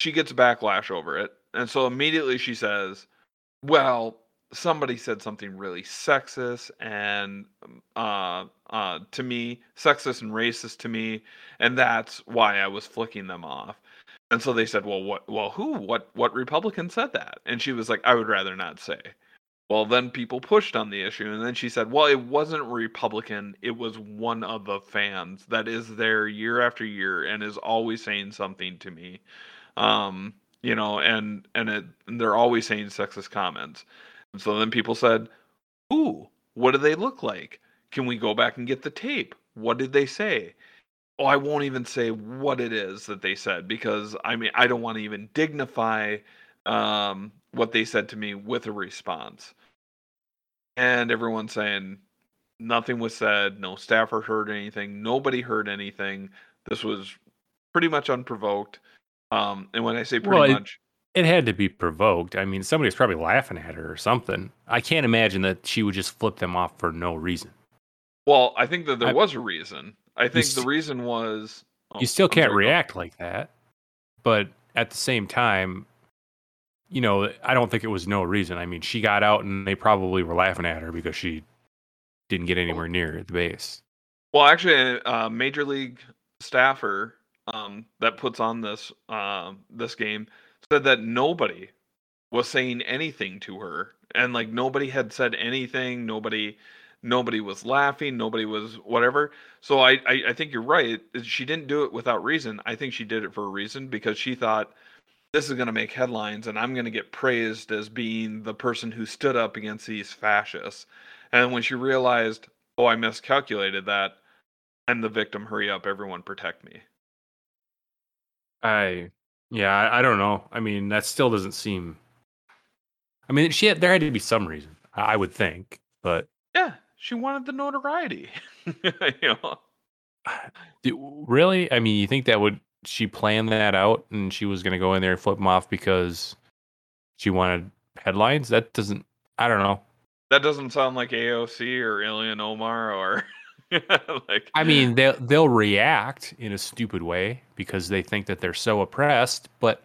she gets backlash over it, and so immediately she says, well, somebody said something really sexist and uh, uh, to me, sexist and racist to me, and that's why I was flicking them off. And so they said, well, what, well, who, what, what Republican said that? And she was like, I would rather not say. Well, then people pushed on the issue. And then she said, well, it wasn't Republican. It was one of the fans that is there year after year and is always saying something to me. Um, you know, and, and, it, and they're always saying sexist comments. And so then people said, ooh, what do they look like? Can we go back and get the tape? What did they say? Oh, I won't even say what it is that they said, because I mean, I don't want to even dignify um, what they said to me with a response. And everyone's saying nothing was said. No staffer heard anything. Nobody heard anything. This was pretty much unprovoked. Um, and when I say pretty well, it, much, it had to be provoked. I mean, somebody's probably laughing at her or something. I can't imagine that she would just flip them off for no reason. Well, I think that there I, was a reason. I think st- the reason was... Oh, you still can't react like that. But at the same time, you know, I don't think it was no reason. I mean, she got out and they probably were laughing at her because she didn't get anywhere near the base. Well, actually, a Major League staffer um, that puts on this uh, this game said that nobody was saying anything to her. And, like, nobody had said anything. Nobody... Nobody was laughing. Nobody was whatever. So I, I, I think you're right. She didn't do it without reason. I think she did it for a reason because she thought this is going to make headlines and I'm going to get praised as being the person who stood up against these fascists. And when she realized, oh, I miscalculated that, I'm the victim. Hurry up. Everyone protect me. I, yeah, I, I don't know. I mean, that still doesn't seem, I mean, she had, there had to be some reason, I would think, but yeah, she wanted the notoriety. You know? Do, really? I mean, you think that would, she planned that out and she was going to go in there and flip them off because she wanted headlines? That doesn't, I don't know. That doesn't sound like A O C or Ilhan Omar or like, I mean, they'll, they'll react in a stupid way because they think that they're so oppressed, but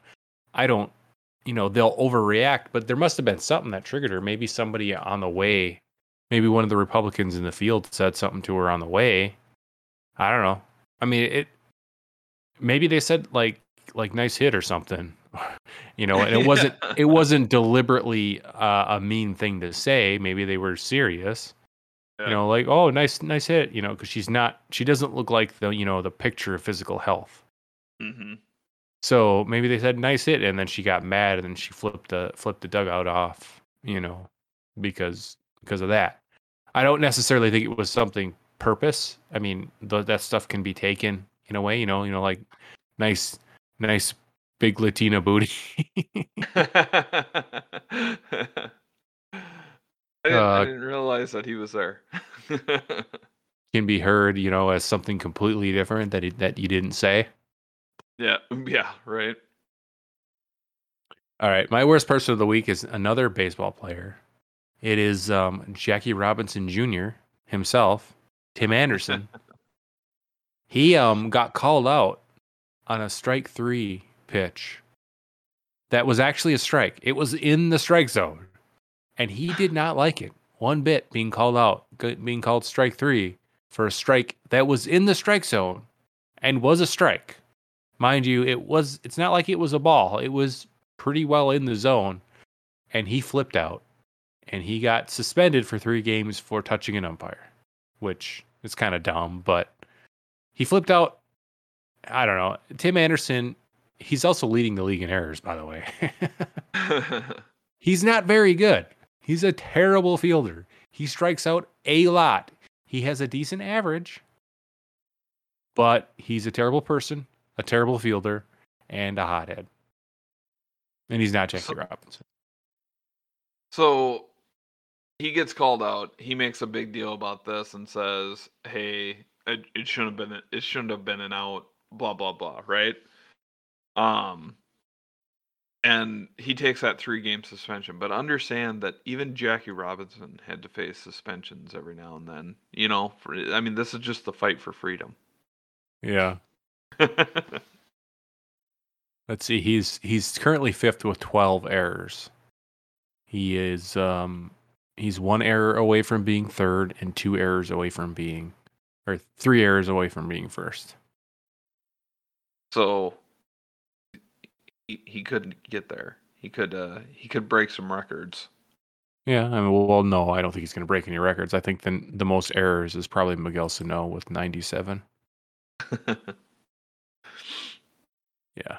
I don't, you know, they'll overreact, but there must have been something that triggered her. Maybe somebody on the way, maybe one of the Republicans in the field said something to her on the way. I don't know. I mean, it, maybe they said like, like nice hit or something, you know, and it wasn't, it wasn't deliberately uh, a mean thing to say. Maybe they were serious, yeah. You know, like, oh, nice, nice hit, you know, cause she's not, she doesn't look like the, you know, the picture of physical health. Mm-hmm. So maybe they said nice hit, and then she got mad, and then she flipped the flipped the dugout off, you know, because because of that. I don't necessarily think it was something purpose. I mean, th- that stuff can be taken in a way, you know, you know, like nice, nice big Latina booty. I, didn't, uh, I didn't realize that he was there. Can be heard, you know, as something completely different that it, that you didn't say. Yeah, yeah, right. All right, my worst person of the week is another baseball player. It is um, Jackie Robinson Junior himself, Tim Anderson. He um got called out on a strike three pitch. That was actually a strike. It was in the strike zone, and he did not like it one bit. Being called out, being called strike three for a strike that was in the strike zone, and was a strike. Mind you, it was, it's not like it was a ball. It was pretty well in the zone, and he flipped out, and he got suspended for three games for touching an umpire, which is kind of dumb, but he flipped out. I don't know. Tim Anderson, he's also leading the league in errors, by the way. He's not very good. He's a terrible fielder. He strikes out a lot. He has a decent average, but he's a terrible person, a terrible fielder, and a hothead. And he's not Jackie so, Robinson. So he gets called out. He makes a big deal about this and says, "Hey, it, it shouldn't have been. It shouldn't have been an out." Blah blah blah. Right. Um. And he takes that three-game suspension. But understand that even Jackie Robinson had to face suspensions every now and then. You know, for, I mean, this is just the fight for freedom. Yeah. Let's see. He's he's currently fifth with twelve errors. He is um he's one error away from being third and two errors away from being, or three errors away from being first. So he, he could get there. He could uh, he could break some records. Yeah. I mean, well, no, I don't think he's going to break any records. I think the the most errors is probably Miguel Sano with ninety-seven. Yeah.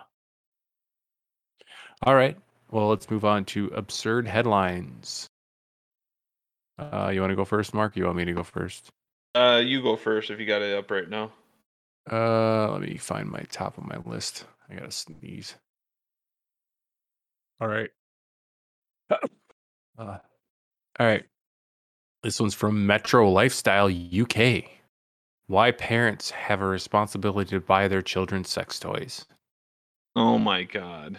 All right. Well, let's move on to absurd headlines. Uh, you want to go first, Mark? You want me to go first? Uh, you go first if you got it up right now. Uh, let me find my top of my list. I gotta sneeze. All right. Uh, all right. This one's from Metro Lifestyle U K. Why parents have a responsibility to buy their children sex toys. Oh my God.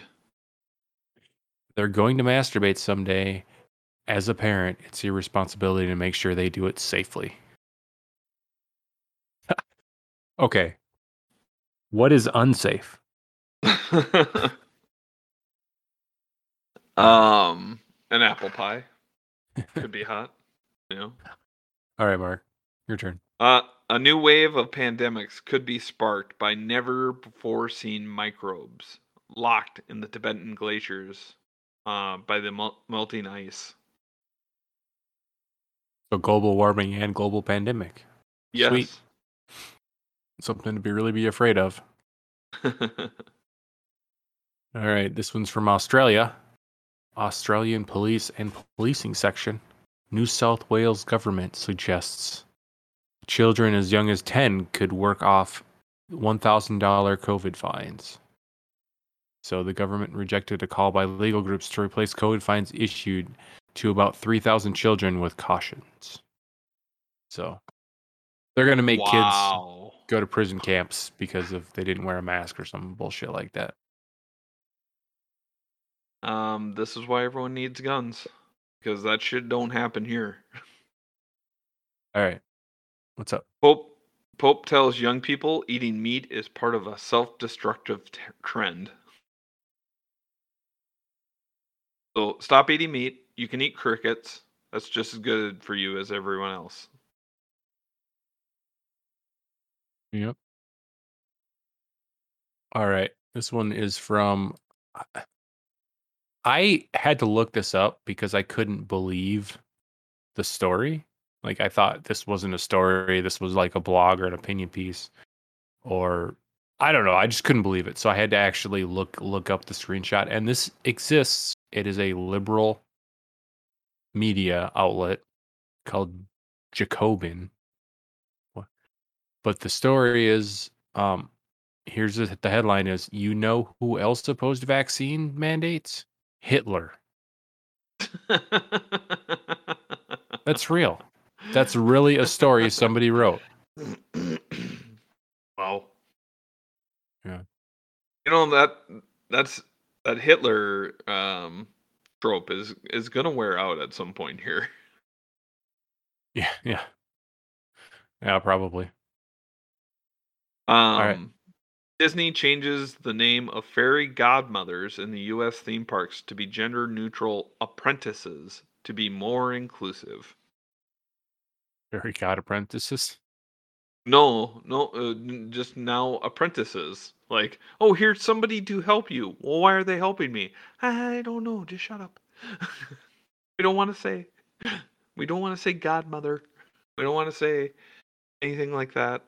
They're going to masturbate someday. As a parent, it's your responsibility to make sure they do it safely. Okay. What is unsafe? um, an apple pie. Could be hot. You know. All right, Mark. Your turn. Uh, a new wave of pandemics could be sparked by never-before-seen microbes locked in the Tibetan glaciers uh, by the mel- melting ice. So global warming and global pandemic. Yes. Sweet. Something to be really be afraid of. All right, this one's from Australia. Australian police and policing section. New South Wales government suggests children as young as ten could work off one thousand dollars COVID fines. So the government rejected a call by legal groups to replace COVID fines issued to about three thousand children with cautions. So they're going to make wow. kids go to prison camps because if they didn't wear a mask or some bullshit like that. Um, this is why everyone needs guns, because that shit don't happen here. All right. What's up? Pope Pope tells young people eating meat is part of a self-destructive t- trend. So stop eating meat. You can eat crickets. That's just as good for you as everyone else. Yep. All right. This one is from... I had to look this up because I couldn't believe the story. Like, I thought this wasn't a story. This was like a blog or an opinion piece. Or, I don't know. I just couldn't believe it. So I had to actually look look up the screenshot. And this exists. It is a liberal media outlet called Jacobin. But the story is, um, here's the, the headline is, you know who else opposed vaccine mandates? Hitler. That's real. That's really a story somebody wrote. Wow. Yeah. You know, that that's that Hitler um, trope is is gonna wear out at some point here. Yeah, yeah, yeah, probably. Um, All right. Disney changes the name of fairy godmothers in the U S theme parks to be gender neutral apprentices to be more inclusive. Fairy god apprentices? No, no, uh, just now apprentices. Like, oh, here's somebody to help you. Well, why are they helping me? I don't know. Just shut up. We don't want to say. We don't want to say godmother. We don't want to say anything like that.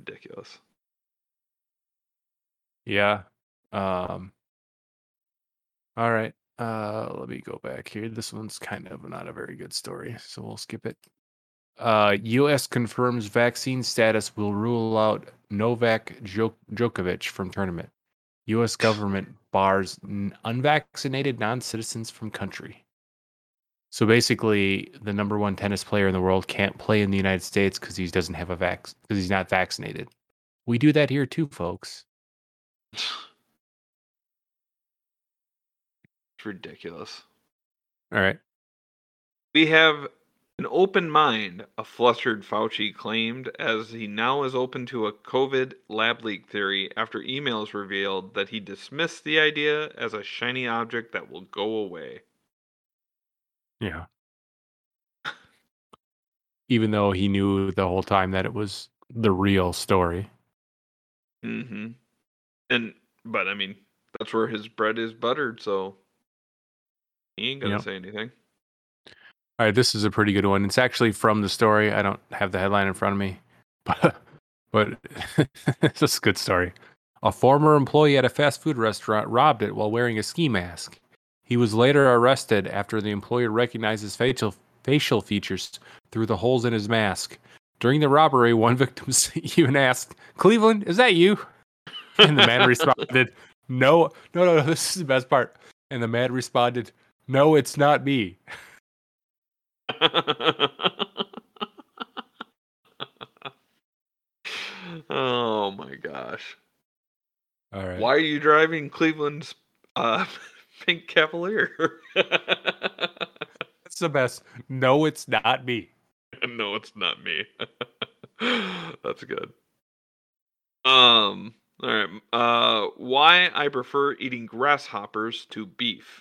Ridiculous. Yeah. Um. All right. Uh, let me go back here. This one's kind of not a very good story, so we'll skip it. Uh, U S confirms vaccine status will rule out Novak Djokovic from tournament. U S government bars unvaccinated non-citizens from country. So basically, the number one tennis player in the world can't play in the United States because he doesn't have a vac because he's not vaccinated. We do that here too, folks. Ridiculous. All right. We have an open mind, a flustered Fauci claimed, as he now is open to a COVID lab leak theory after emails revealed that he dismissed the idea as a shiny object that will go away. Yeah. Even though he knew the whole time that it was the real story. Mm-hmm. And, but, I mean, that's where his bread is buttered, so... He ain't gonna yep. say anything. All right, this is a pretty good one. It's actually from the story. I don't have the headline in front of me, but but it's a good story. A former employee at a fast food restaurant robbed it while wearing a ski mask. He was later arrested after the employer recognized his facial facial features through the holes in his mask. During the robbery, one victim even asked, "Cleveland, is that you?" And the man responded, "No, no, no, no. This is the best part." And the man responded, "No, it's not me." Oh my gosh! All right. Why are you driving Cleveland's uh, pink Cavalier? That's the best. No, it's not me. No, it's not me. That's good. Um. All right. Uh. Why I prefer eating grasshoppers to beef.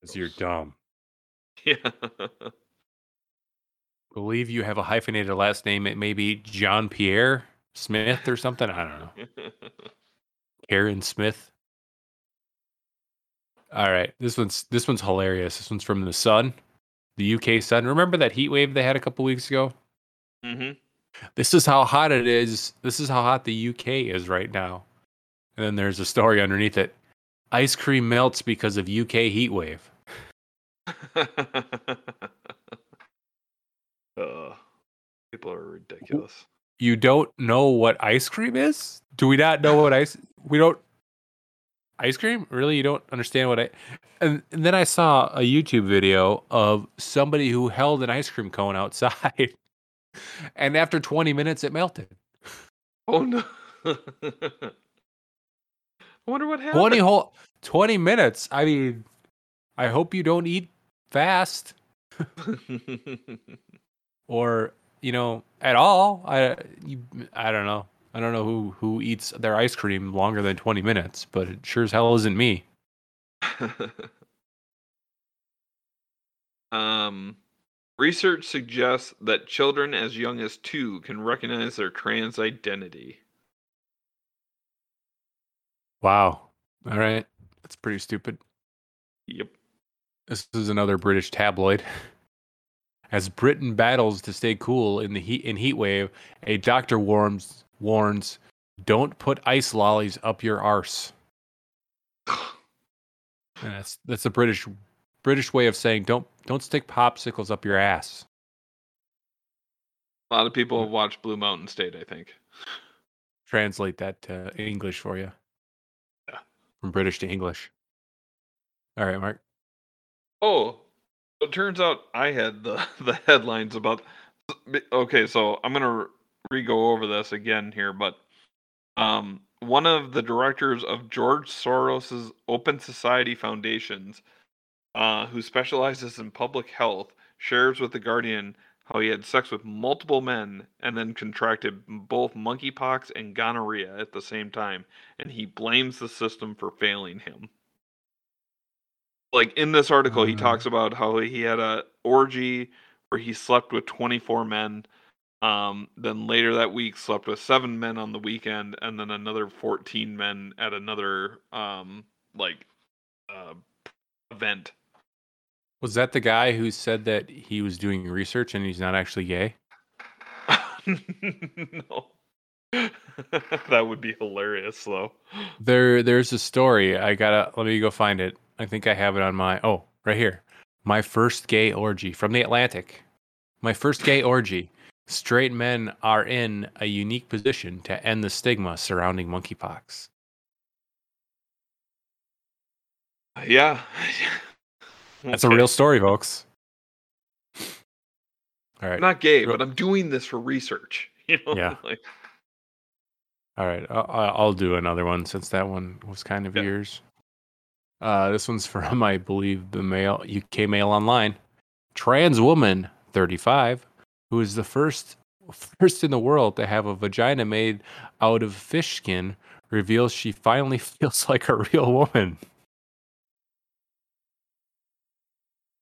Because you're dumb. Yeah. Believe you have a hyphenated last name. It may be John Pierre Smith or something. I don't know. Karen Smith. All right. This one's this one's hilarious. This one's from the Sun, the U K Sun. Remember that heat wave they had a couple weeks ago? Mm-hmm. This is how hot it is. This is how hot the U K is right now. And then there's a story underneath it. Ice cream melts because of U K heat wave. Uh, people are ridiculous. You don't know what ice cream is? Do we not know what ice? We don't. Ice cream? Really? You don't understand what I... And, and then I saw a YouTube video of somebody who held an ice cream cone outside. And after twenty minutes, it melted. Oh, no. I wonder what happened. twenty, whole, twenty minutes. I mean, I hope you don't eat fast. Or, you know, at all. I, you, I don't know. I don't know who, who eats their ice cream longer than twenty minutes, but it sure as hell isn't me. um, research suggests that children as young as two can recognize their trans identity. Wow. All right. That's pretty stupid. Yep. This is another British tabloid. As Britain battles to stay cool in the heat in heat wave, a doctor warns... warns, don't put ice lollies up your arse. And that's that's a British British way of saying don't don't stick popsicles up your ass. A lot of people have watched Blue Mountain State, I think. Translate that to English for you. Yeah. From British to English. All right, Mark. Oh, it turns out I had the, the headlines about... Okay, so I'm going to... we go over this again here, but um, one of the directors of George Soros's Open Society Foundations, uh, who specializes in public health, shares with The Guardian how he had sex with multiple men and then contracted both monkeypox and gonorrhea at the same time, and he blames the system for failing him. Like, in this article, he talks about how he had a orgy where he slept with twenty-four men, Um, then later that week slept with seven men on the weekend, and then another fourteen men at another, um, like, uh, event. Was that the guy who said that he was doing research and he's not actually gay? No. That would be hilarious, though. There, there's a story. I gotta, let me go find it. I think I have it on my, oh, right here. My first gay orgy from The Atlantic. My first gay orgy. Straight men are in a unique position to end the stigma surrounding monkeypox. Yeah. That's okay. A real story, folks. All right. I'm not gay, but I'm doing this for research. You know? Yeah. Like... All right. I'll, I'll do another one since that one was kind of yeah. yours. Uh, this one's from, I believe, the Mail, U K Mail Online. Trans woman, thirty-five. Who is the first first in the world to have a vagina made out of fish skin, reveals she finally feels like a real woman.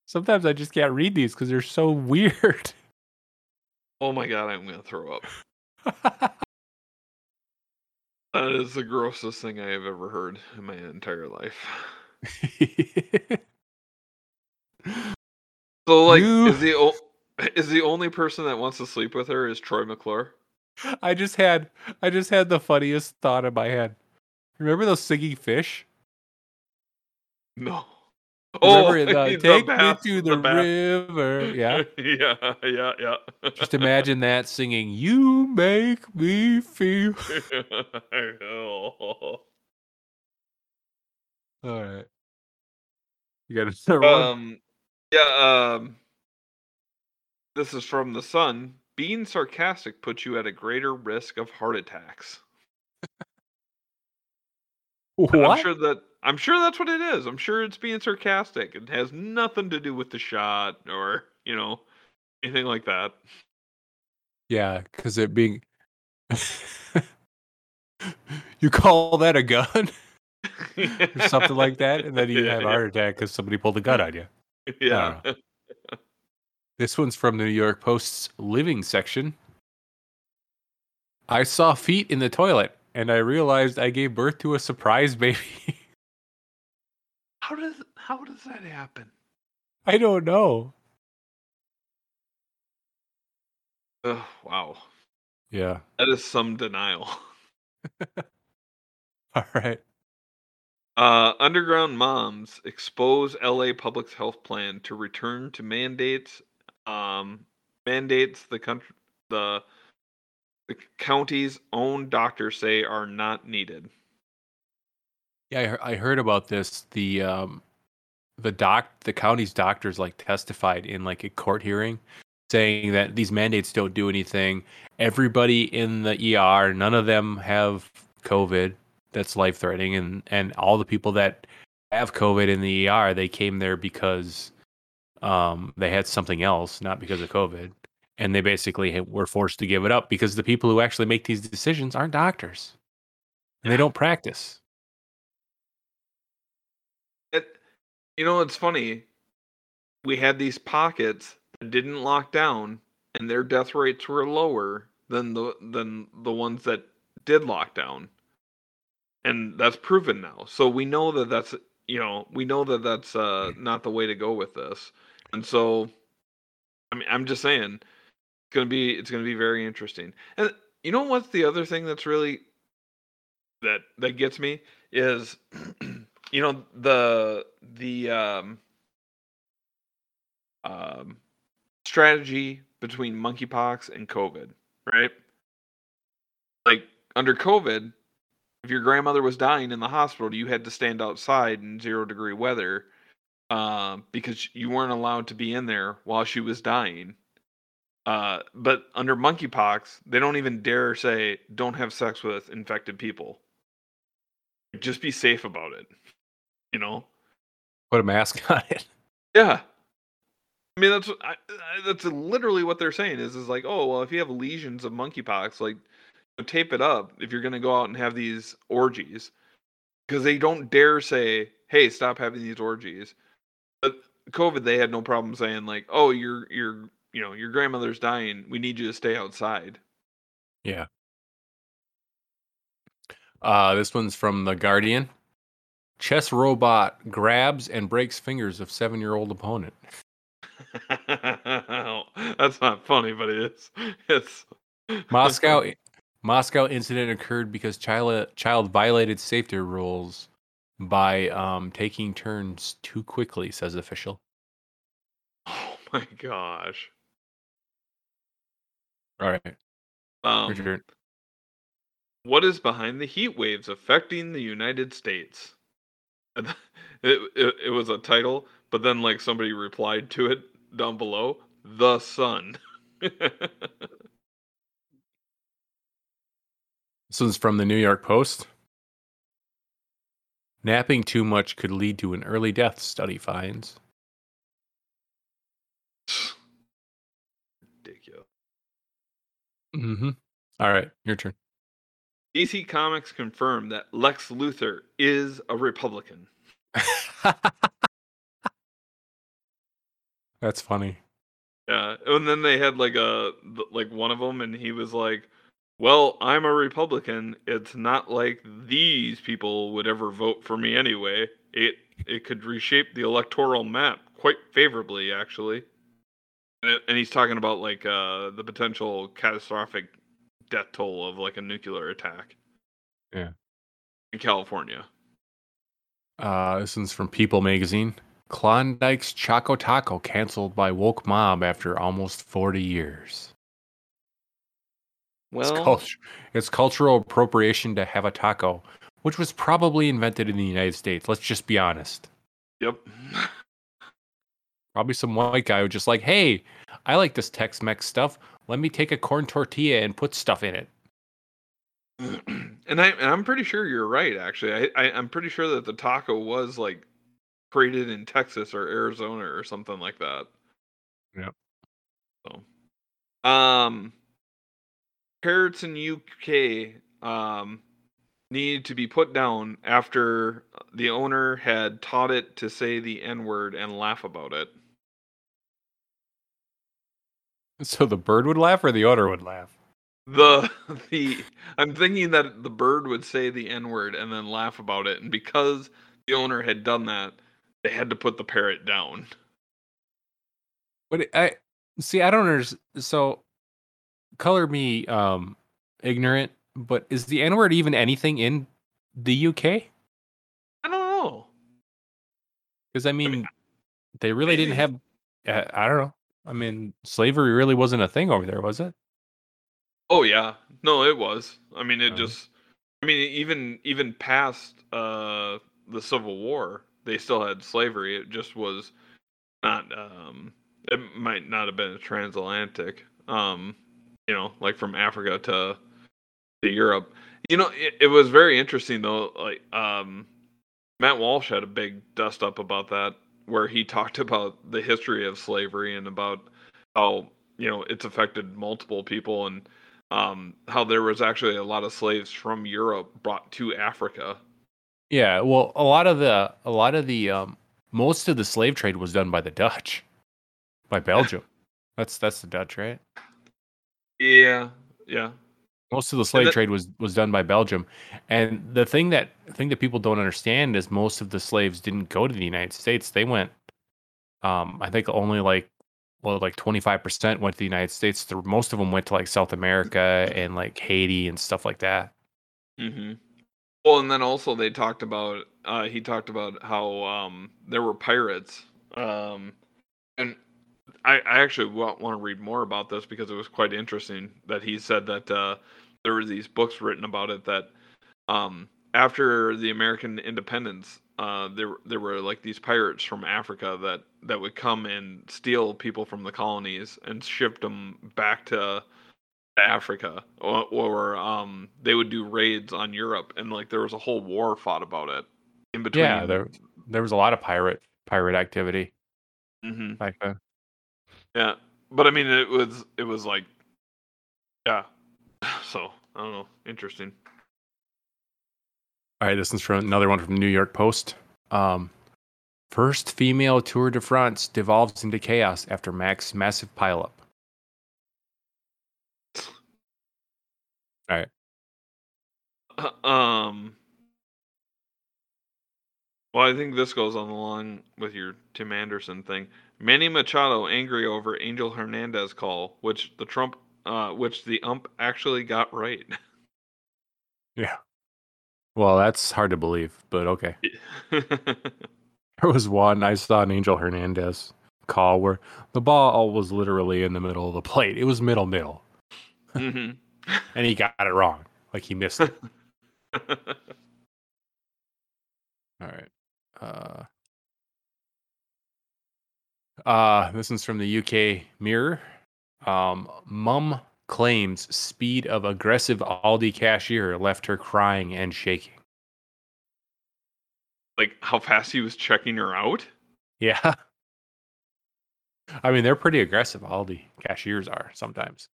Sometimes I just can't read these because they're so weird. Oh my god, I'm going to throw up. That is the grossest thing I have ever heard in my entire life. So, like, you... is the old... Is the only person that wants to sleep with her is Troy McClure? I just had I just had the funniest thought in my head. Remember those singing fish? No. Remember oh, the, the take bath, me to the, the river. Yeah. yeah, yeah, yeah. Just imagine that singing, you make me feel. All right. You got another one? Um, yeah, um. This is from The Sun. Being sarcastic puts you at a greater risk of heart attacks. What? I'm sure that I'm sure that's what it is. I'm sure it's being sarcastic. It has nothing to do with the shot or, you know, anything like that. Yeah, because it being... You call that a gun? Or something like that? And then you yeah, have a yeah. heart attack because somebody pulled a gun on you. Yeah. This one's from the New York Post's living section. I saw feet in the toilet, and I realized I gave birth to a surprise baby. How does how does that happen? I don't know. Oh, wow. Yeah. That is some denial. All right. Uh, underground moms expose L A public health plan to return to mandates. Um, mandates the country the the county's own doctors say are not needed. Yeah, I heard about this. The um, the doc, the county's doctors like testified in like a court hearing, saying that these mandates don't do anything. Everybody in the E R, none of them have COVID that's life threatening, and and all the people that have COVID in the E R, they came there because um, they had something else, not because of COVID, and they basically were forced to give it up because the people who actually make these decisions aren't doctors, and they don't practice. You know, it's funny. We had these pockets that didn't lock down, and their death rates were lower than the than the ones that did lock down, and that's proven now. So we know that that's you know we know that that's uh, not the way to go with this. And so, I mean, I'm just saying, it's gonna be it's gonna be very interesting. And you know what's the other thing that's really that that gets me is. You know, the the um, um, strategy between monkeypox and COVID, right? Like, under COVID, if your grandmother was dying in the hospital, you had to stand outside in zero-degree weather uh, because you weren't allowed to be in there while she was dying. Uh, but under monkeypox, they don't even dare say, don't have sex with infected people. Just be safe about it. You know, put a mask on it. Yeah, I mean that's what I, I, that's literally what they're saying is is like, oh well, if you have lesions of monkeypox, like tape it up if you're going to go out and have these orgies, because they don't dare say, hey, stop having these orgies. But COVID, they had no problem saying like, oh, your your you know your grandmother's dying, we need you to stay outside. Yeah. Uh, this one's from The Guardian. Chess robot grabs and breaks fingers of seven-year-old opponent. That's not funny, but it is. It's Moscow. Moscow incident occurred because child child violated safety rules by um, taking turns too quickly, says official. Oh my gosh! All right, um, Richard. What is behind the heat waves affecting the United States? It, it, it was a title, but then like somebody replied to it down below, the sun. This one's from the New York Post. Napping too much could lead to an early death, study finds. Ridiculous. Mm-hmm. All right, your turn. D C Comics confirmed that Lex Luthor is a Republican. That's funny. Yeah, and then they had like a like one of them, and he was like, "Well, I'm a Republican. It's not like these people would ever vote for me anyway. It it could reshape the electoral map quite favorably, actually." And, it, and he's talking about like uh, the potential catastrophic death toll of like a nuclear attack. Yeah. In California. Uh, this one's from People magazine. Klondike's Choco Taco canceled by woke mob after almost forty years. Well, it's, cult- it's cultural appropriation to have a taco, which was probably invented in the United States. Let's just be honest. Yep. Probably some white guy who just like, hey, I like this Tex-Mex stuff. Let me take a corn tortilla and put stuff in it. And, I, and I'm pretty sure you're right, actually. I, I, I'm pretty sure that the taco was, like, created in Texas or Arizona or something like that. Yep. So, um, parrots in U K um, need to be put down after the owner had taught it to say the N-word and laugh about it. So the bird would laugh, or the owner would laugh? The the I'm thinking that the bird would say the N-word and then laugh about it, and because the owner had done that, they had to put the parrot down. But I see. I don't understand. So color me um, ignorant, but is the N-word even anything in the U K? I don't know. Because I mean, I mean, they really didn't have. Uh, I don't know. I mean, slavery really wasn't a thing over there, was it? Oh yeah, no, it was. I mean, it oh. just. I mean, even even past uh, the Civil War, they still had slavery. It just was not. Um, it might not have been transatlantic. Um, you know, like from Africa to to Europe. You know, it, it was very interesting though. Like um, Matt Walsh had a big dust up about that, where he talked about the history of slavery and about how, you know, it's affected multiple people, and um, how there was actually a lot of slaves from Europe brought to Africa. Yeah, well, a lot of the, a lot of the, um, most of the slave trade was done by the Dutch, by Belgium. that's that's the Dutch, right? Yeah, yeah. Most of the slave that, trade was, was done by Belgium, and the thing that the thing that people don't understand is most of the slaves didn't go to the United States. They went, um, I think only like, well, like twenty-five percent went to the United States. The, most of them went to like South America and like Haiti and stuff like that. Mm-hmm. Well, and then also they talked about, uh, he talked about how um, there were pirates, um, and I, I actually want, want to read more about this because it was quite interesting that he said that uh, there were these books written about it that um, after the American independence, uh, there there were like these pirates from Africa that, that would come and steal people from the colonies and ship them back to Africa, or, or um, they would do raids on Europe, and like there was a whole war fought about it in between. Yeah, there there was a lot of pirate pirate activity. Mm-hmm. Like that. Yeah, but I mean, it was it was like, yeah. So I don't know, interesting. All right, this is from another one from the New York Post. Um, first female Tour de France devolves into chaos after Mac's massive pileup. All right. Uh, um. Well, I think this goes on along with your Tim Anderson thing. Manny Machado angry over Angel Hernandez call, which the Trump, uh, which the ump actually got right. Yeah. Well, that's hard to believe, but okay. There was one I saw an Angel Hernandez call where the ball was literally in the middle of the plate. It was middle middle, mm-hmm. And he got it wrong. Like he missed it. All right. Uh. Uh, this one's from the U K Mirror. Um, mum claims speed of aggressive Aldi cashier left her crying and shaking. Like how fast he was checking her out? Yeah. I mean, they're pretty aggressive. Aldi cashiers are sometimes.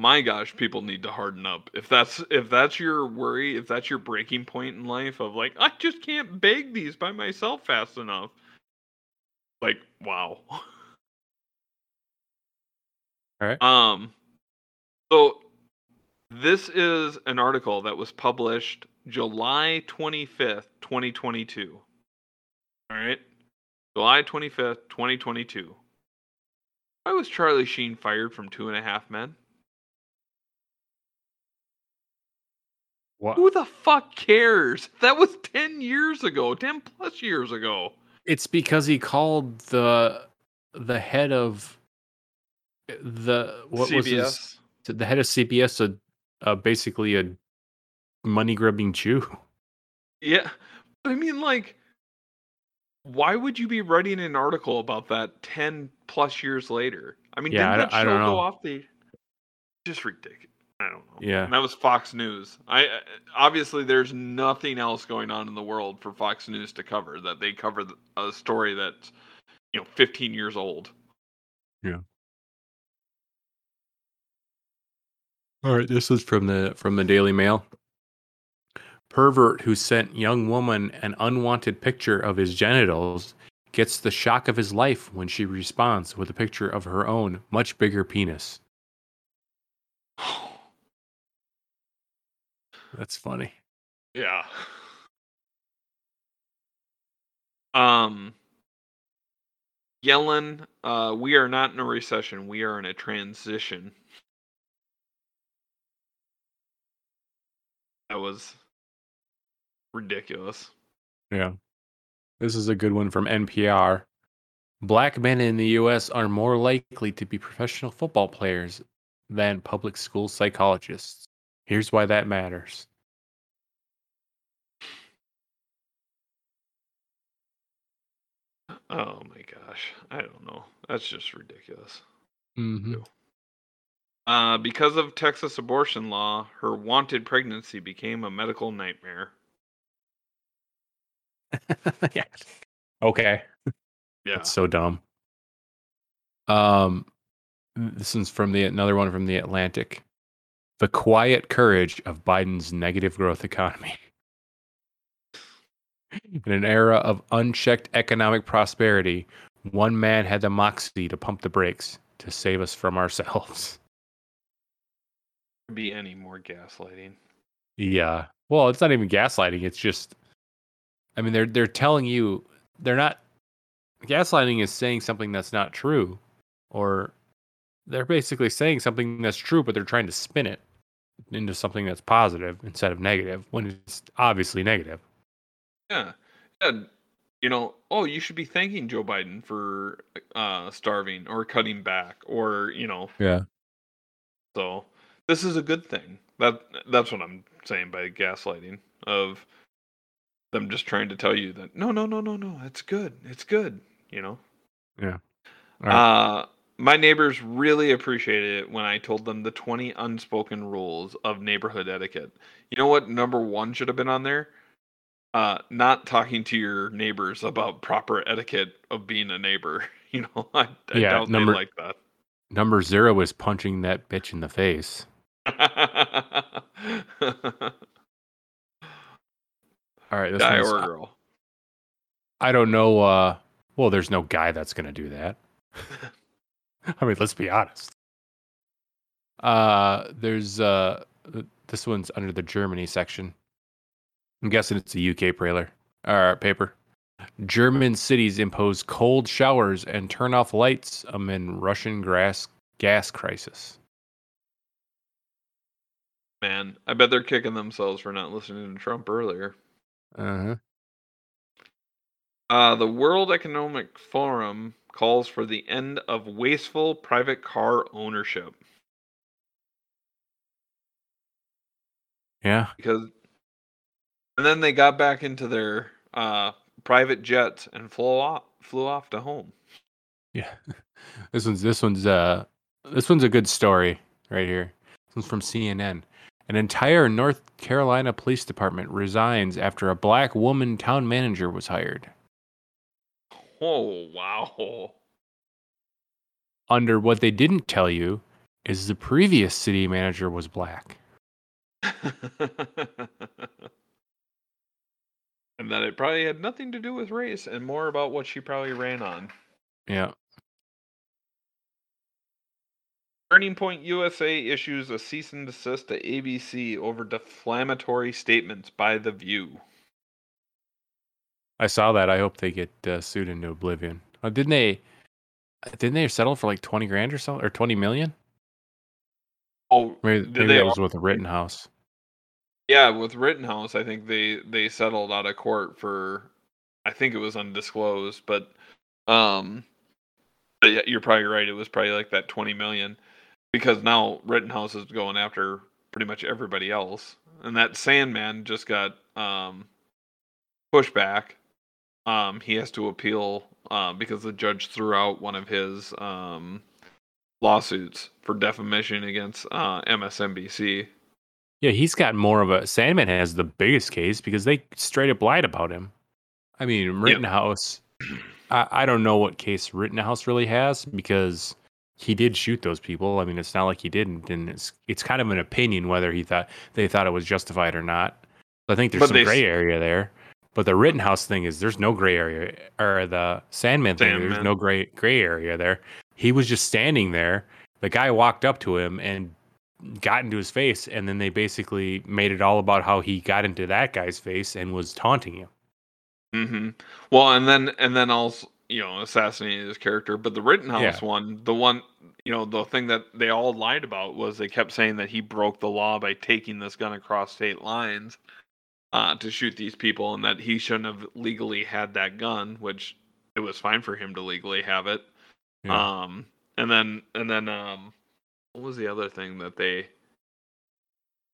My gosh, people need to harden up. If that's if that's your worry, if that's your breaking point in life of like, I just can't bag these by myself fast enough. Like, wow. All right. Um. So this is an article that was published July twenty-fifth, twenty twenty-two. All right. July twenty-fifth, twenty twenty-two. Why was Charlie Sheen fired from Two and a Half Men? What? Who the fuck cares? That was ten years ago, ten plus years ago. It's because he called the the head of the what C B S. Was his, the head of C B S a, a basically a money grubbing Jew. Yeah. I mean, like, why would you be writing an article about that ten plus years later? I mean, yeah, didn't I, that I show don't know. Go off the just ridiculous. I don't know. Yeah. And that was Fox News. I obviously there's nothing else going on in the world for Fox News to cover that they cover a story that's, you know, fifteen years old. Yeah. All right, this is from the from the Daily Mail. Pervert who sent young woman an unwanted picture of his genitals gets the shock of his life when she responds with a picture of her own much bigger penis. That's funny. Yeah. Um, Yellen, uh, we are not in a recession. We are in a transition. That was ridiculous. Yeah. This is a good one from N P R. Black men in the U S are more likely to be professional football players than public school psychologists. Here's why that matters. Oh my gosh. I don't know. That's just ridiculous. Mm-hmm. Uh, because of Texas abortion law, her wanted pregnancy became a medical nightmare. Yeah. Okay. Yeah. That's so dumb. Um, this one's from the another one from The Atlantic. The quiet courage of Biden's negative growth economy. In an era of unchecked economic prosperity, one man had the moxie to pump the brakes to save us from ourselves. Be any more gaslighting? Yeah. Well, it's not even gaslighting. It's just, I mean, they're they're telling you they're not. Gaslighting is saying something that's not true, or they're basically saying something that's true, but they're trying to spin it into something that's positive instead of negative when it's obviously negative. Yeah, yeah, you know, oh, you should be thanking Joe Biden for uh, starving or cutting back, or you know, yeah. So this is a good thing. That that's what I'm saying by gaslighting, of them just trying to tell you that no, no, no, no, no, it's good, it's good. You know. Yeah. All right. Uh, my neighbors really appreciated it when I told them the twenty unspoken rules of neighborhood etiquette. You know what? Number one should have been on there. Uh, not talking to your neighbors about proper etiquette of being a neighbor. You know, I, I yeah, doubt number, they like that. Number zero is punching that bitch in the face. All right, this guy or girl. I don't know. Uh, well, there's no guy that's going to do that. I mean, let's be honest. Uh, there's uh, this one's under the Germany section. I'm guessing it's a U K trailer, or paper. German cities impose cold showers and turn off lights amid Russian gas gas crisis. Man, I bet they're kicking themselves for not listening to Trump earlier. Uh-huh. Uh, the World Economic Forum calls for the end of wasteful private car ownership. Yeah. Because... And then they got back into their uh, private jets and flew off, flew off to home. Yeah, this one's this one's uh, this one's a good story right here. This one's from C N N. An entire North Carolina police department resigns after a black woman town manager was hired. Oh wow! Under what they didn't tell you is the previous city manager was black. And that it probably had nothing to do with race and more about what she probably ran on. Yeah. Turning Point U S A issues a cease and desist to A B C over defamatory statements by The View. I saw that. I hope they get uh, sued into oblivion. Uh, didn't they? Didn't they settle for like twenty grand or something, or twenty million? Oh, maybe, maybe they... that was with Rittenhouse. Yeah, with Rittenhouse, I think they, they settled out of court for, I think it was undisclosed, but, um, but yeah, you're probably right. It was probably like that twenty million dollars, because now Rittenhouse is going after pretty much everybody else, and that Sandman just got um, pushed back. Um, he has to appeal uh, because the judge threw out one of his um, lawsuits for defamation against uh, M S N B C. Yeah, he's got more of a... Sandman has the biggest case because they straight up lied about him. I mean, Rittenhouse... Yep. I, I don't know what case Rittenhouse really has because he did shoot those people. I mean, it's not like he didn't. And it's it's kind of an opinion whether he thought they thought it was justified or not. I think there's but some they, gray area there. But the Rittenhouse thing is there's no gray area. Or the Sandman thing, Sandman. There's no gray, gray area there. He was just standing there. The guy walked up to him and... got into his face, and then they basically made it all about how he got into that guy's face and was taunting him. Mm-hmm. Well, and then and then also, you know, assassinated his character. But the Rittenhouse yeah. one, the one, you know, the thing that they all lied about was they kept saying that he broke the law by taking this gun across state lines uh, to shoot these people, and that he shouldn't have legally had that gun, which it was fine for him to legally have it. Yeah. Um, and then and then um, what was the other thing that they?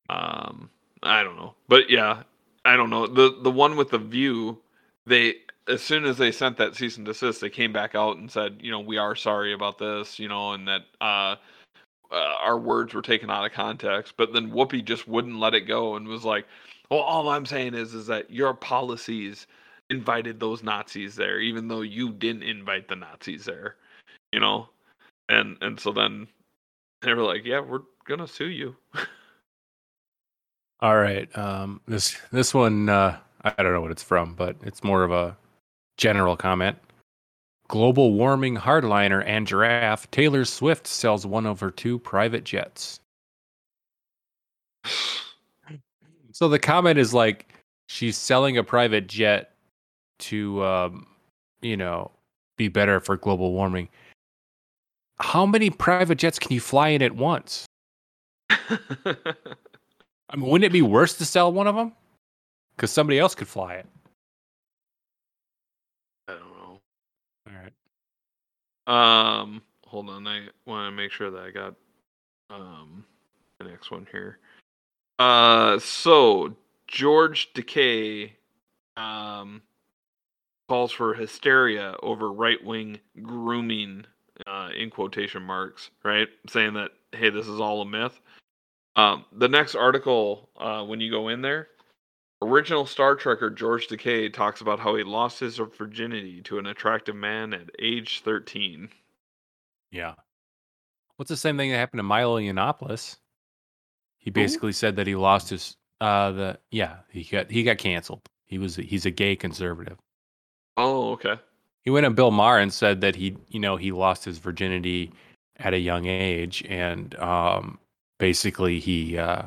Um, I don't know, but yeah, I don't know. the The one with The View, they as soon as they sent that cease and desist, they came back out and said, you know, we are sorry about this, you know, and that uh, uh, our words were taken out of context. But then Whoopi just wouldn't let it go and was like, well, all I'm saying is, is that your policies invited those Nazis there, even though you didn't invite the Nazis there, you know? And, and so then they were like, yeah, we're going to sue you. All right. Um, this, this one, uh, I don't know what it's from, but it's more of a general comment. Global warming hardliner and giraffe, Taylor Swift sells one of her two private jets. So the comment is like, she's selling a private jet to, um, you know, be better for global warming. How many private jets can you fly in at once? I mean, wouldn't it be worse to sell one of them? Because somebody else could fly it. I don't know. All right. Um, hold on. I want to make sure that I got um the next one here. Uh, so George Takei um calls for hysteria over right-wing grooming, uh, in quotation marks, right? Saying that, hey, this is all a myth. Um, the next article, uh, when you go in there, original Star Trekker George Takei talks about how he lost his virginity to an attractive man at age thirteen. Yeah. What's the same thing that happened to Milo Yiannopoulos? He basically Ooh. said that he lost his, uh, the, yeah, he got, he got canceled. He was, he's a gay conservative. Oh, okay. He went on Bill Maher and said that he, you know, he lost his virginity at a young age, and, um, basically he, uh,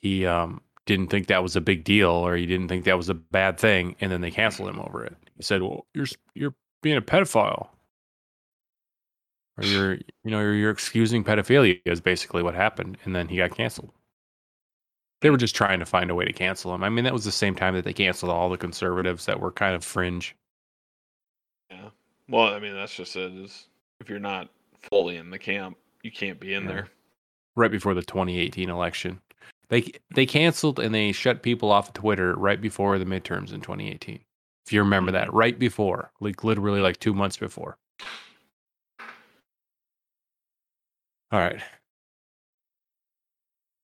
he, um, didn't think that was a big deal, or he didn't think that was a bad thing, and then they canceled him over it. He said, "Well, you're you're being a pedophile, or you're you know you're, you're excusing pedophilia," is basically what happened, and then he got canceled. They were just trying to find a way to cancel him. I mean, that was the same time that they canceled all the conservatives that were kind of fringe. Yeah, well, I mean, that's just it. Is if you're not fully in the camp, you can't be in yeah. there. Right before the twenty eighteen election. They they canceled and they shut people off of Twitter right before the midterms in twenty eighteen. If you remember that, right before, like literally like two months before. All right.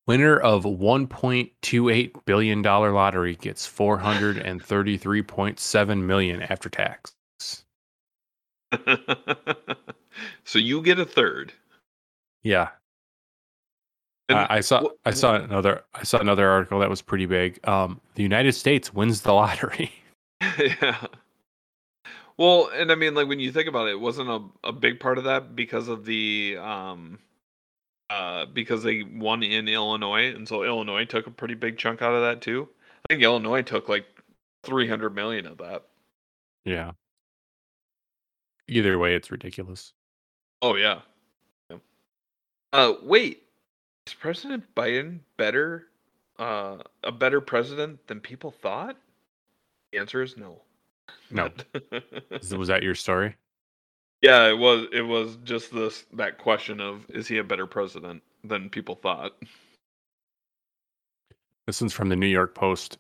Winner of one point two eight billion dollars lottery gets four hundred thirty-three point seven million dollars after tax. So you get a third. Yeah. Uh, I saw I saw another I saw another article that was pretty big. Um, the United States wins the lottery. Yeah. Well, and I mean, like, when you think about it, it wasn't a, a big part of that because of the um, uh, because they won in Illinois, and so Illinois took a pretty big chunk out of that too. I think Illinois took like three hundred million of that. Yeah. Either way, it's ridiculous. Oh yeah. yeah. Uh, wait. Is President Biden better, uh, a better president than people thought? The answer is no. No. Was that your story? Yeah, it was. It was just this that question of, is he a better president than people thought? This one's from the New York Post.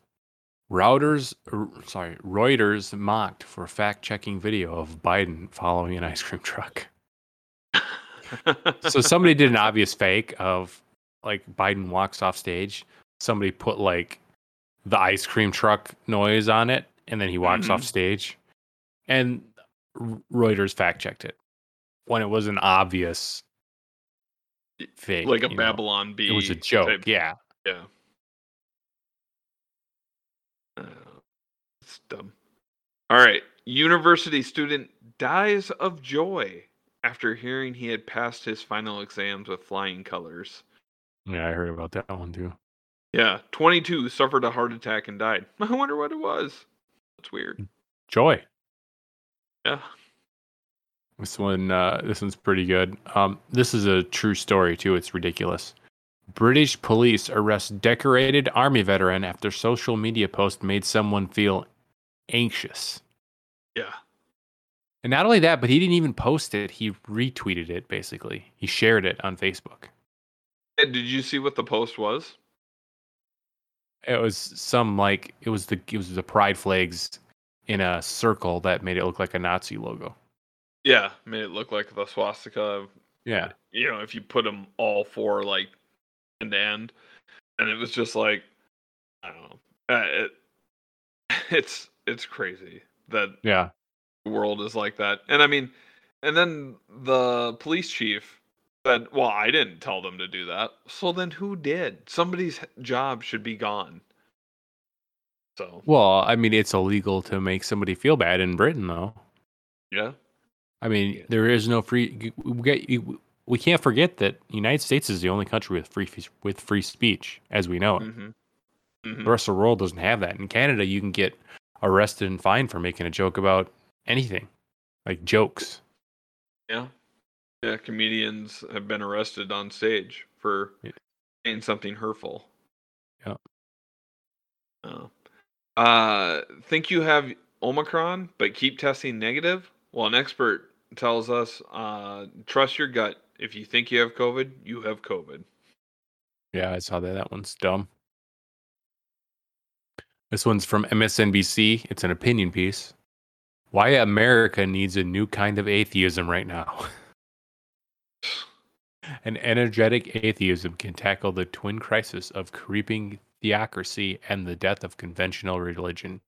Reuters, er, sorry, Reuters mocked for fact-checking video of Biden following an ice cream truck. So somebody did an obvious fake of. Like Biden walks off stage, somebody put like the ice cream truck noise on it, and then he walks mm-hmm. off stage. And Reuters fact checked it when it was an obvious fake, like a Babylon know. Bee. It was a joke. Type. Yeah, yeah. Uh, it's dumb. All right, university student dies of joy after hearing he had passed his final exams with flying colors. Yeah, I heard about that one too. Yeah, twenty-two suffered a heart attack and died. I wonder what it was. That's weird. Joy. Yeah. This one, uh, this one's pretty good. Um, this is a true story too. It's ridiculous. British police arrest decorated army veteran after social media post made someone feel anxious. Yeah. And not only that, but he didn't even post it. He retweeted it, basically. He shared it on Facebook. And did you see what the post was? It was some, like, it was the it was the pride flags in a circle that made it look like a Nazi logo. Yeah, made it look like the swastika. Yeah. You know, if you put them all four, like, end to end. And it was just like, I don't know. Uh, it, it's it's crazy that yeah. the world is like that. And I mean, and then the police chief said, well, I didn't tell them to do that. So then who did? Somebody's job should be gone. So well, I mean, it's illegal to make somebody feel bad in Britain, though. Yeah. I mean, there is no free... We can't forget that the United States is the only country with free with free speech, as we know it. Mm-hmm. Mm-hmm. The rest of the world doesn't have that. In Canada, you can get arrested and fined for making a joke about anything, like jokes. Yeah. Yeah, comedians have been arrested on stage for yeah. saying something hurtful. Yeah. Oh. Uh, think you have Omicron, but keep testing negative? Well, an expert tells us, uh, trust your gut. If you think you have COVID, you have COVID. Yeah, I saw that. That one's dumb. This one's from M S N B C. It's an opinion piece. Why America needs a new kind of atheism right now. An energetic atheism can tackle the twin crisis of creeping theocracy and the death of conventional religion.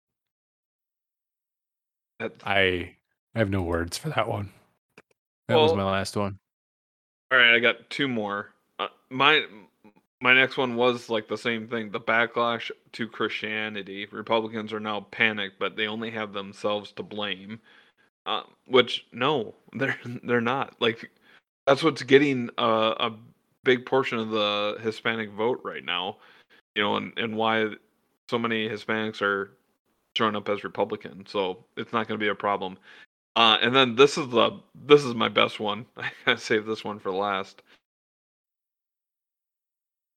That's... I... I have no words for that one. That well, was my last one. All right, I got two more. Uh, my my next one was like the same thing. The backlash to Christianity. Republicans are now panicked, but they only have themselves to blame. Uh, which no, they're they're not. Like that's what's getting a, a big portion of the Hispanic vote right now. You know, and, and why so many Hispanics are showing up as Republican. So it's not going to be a problem. Uh, and then this is the this is my best one. I gotta save this one for last.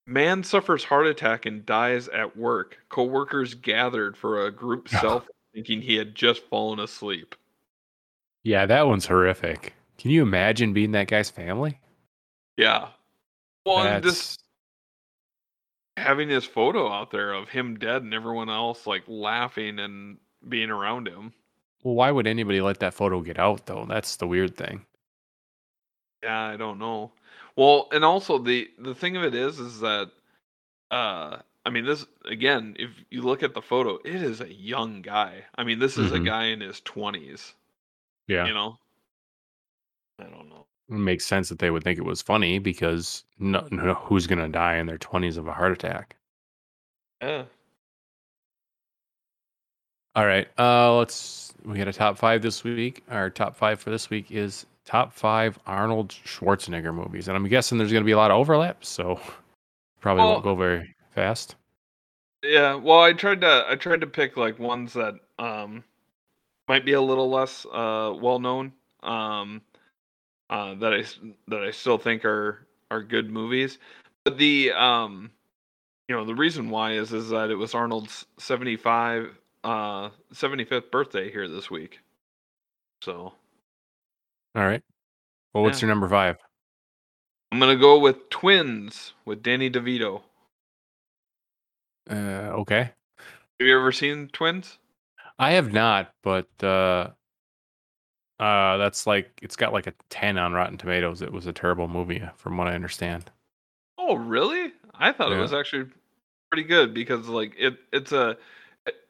Man suffers heart attack and dies at work. Coworkers gathered for a group selfie, thinking he had just fallen asleep. Yeah, that one's horrific. Can you imagine being that guy's family? Yeah. Well, and just having his photo out there of him dead and everyone else like laughing and being around him. Well, why would anybody let that photo get out, though? That's the weird thing. Yeah, I don't know. Well, and also the, the thing of it is, is that, uh, I mean, this, again, if you look at the photo, it is a young guy. I mean, this is mm-hmm. a guy in his twenties. Yeah. You know? I don't know. It makes sense that they would think it was funny because no, no, who's going to die in their twenties of a heart attack? Yeah. All right, uh, let's. We had a top five this week. Our top five for this week is top five Arnold Schwarzenegger movies, and I'm guessing there's going to be a lot of overlap, so probably well, won't go very fast. Yeah, well, I tried to I tried to pick like ones that um might be a little less uh well known um uh that I that I still think are are good movies, but the um you know the reason why is is that it was Arnold's seventy-five. Uh, seventy-fifth birthday here this week. So. All right. Well, what's yeah. your number five? I'm going to go with Twins with Danny DeVito. Uh, okay. Have you ever seen Twins? I have not, but uh, uh, that's like, it's got like a ten on Rotten Tomatoes. It was a terrible movie from what I understand. Oh, really? I thought yeah. it was actually pretty good because like it, it's a,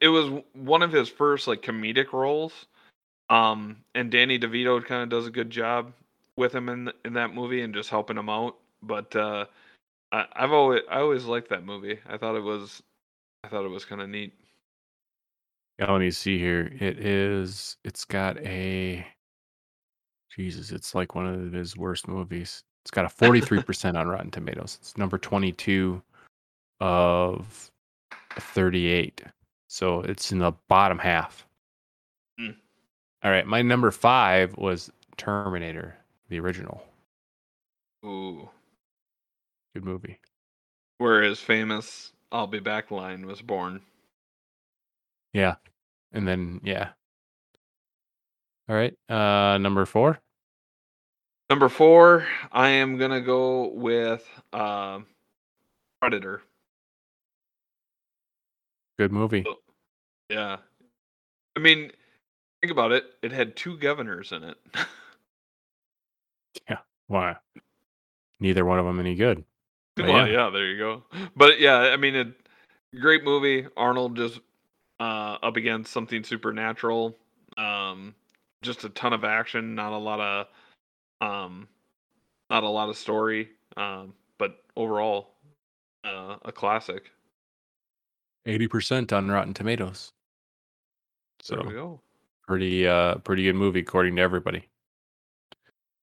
It was one of his first like comedic roles, um, and Danny DeVito kind of does a good job with him in in that movie and just helping him out. But uh, I, I've always I always liked that movie. I thought it was I thought it was kind of neat. Yeah, let me see here. It is. It's got a Jesus. It's like one of his worst movies. It's got a forty-three percent on Rotten Tomatoes. It's number twenty-two of thirty-eight. So it's in the bottom half. Mm. All right. My number five was Terminator, the original. Ooh. Good movie. Where his famous I'll Be Back line was born. Yeah. And then, yeah. All right. Uh, number four. Number four, I am going to go with um, Predator. Good movie. So, yeah. I mean, think about it. It had two governors in it. Yeah. Why? Neither one of them any good. Well, yeah. yeah, there you go. But yeah, I mean, a great movie. Arnold just uh, up against something supernatural. Um, just a ton of action. Not a lot of... Um, not a lot of story, um, but overall, uh, a classic. eighty percent on Rotten Tomatoes. So there we go. Pretty, uh, pretty good movie according to everybody.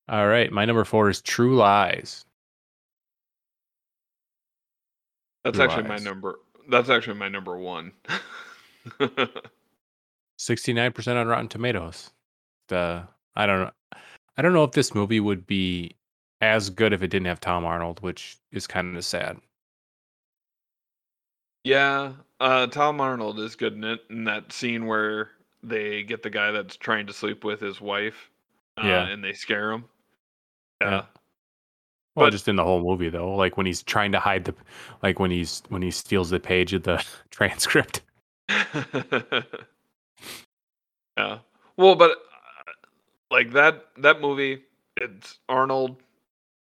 All right, my number four is True Lies. That's True actually Lies. my number. That's actually my number one. sixty-nine percent on Rotten Tomatoes. The I don't know. I don't know if this movie would be as good if it didn't have Tom Arnold, which is kind of sad. Yeah, uh, Tom Arnold is good in it. In that scene where they get the guy that's trying to sleep with his wife, uh, yeah. and they scare him. Yeah. yeah. Well, but, just in the whole movie though, like when he's trying to hide the, like when he's when he steals the page of the transcript. yeah. Well, but. Like that that movie, it's Arnold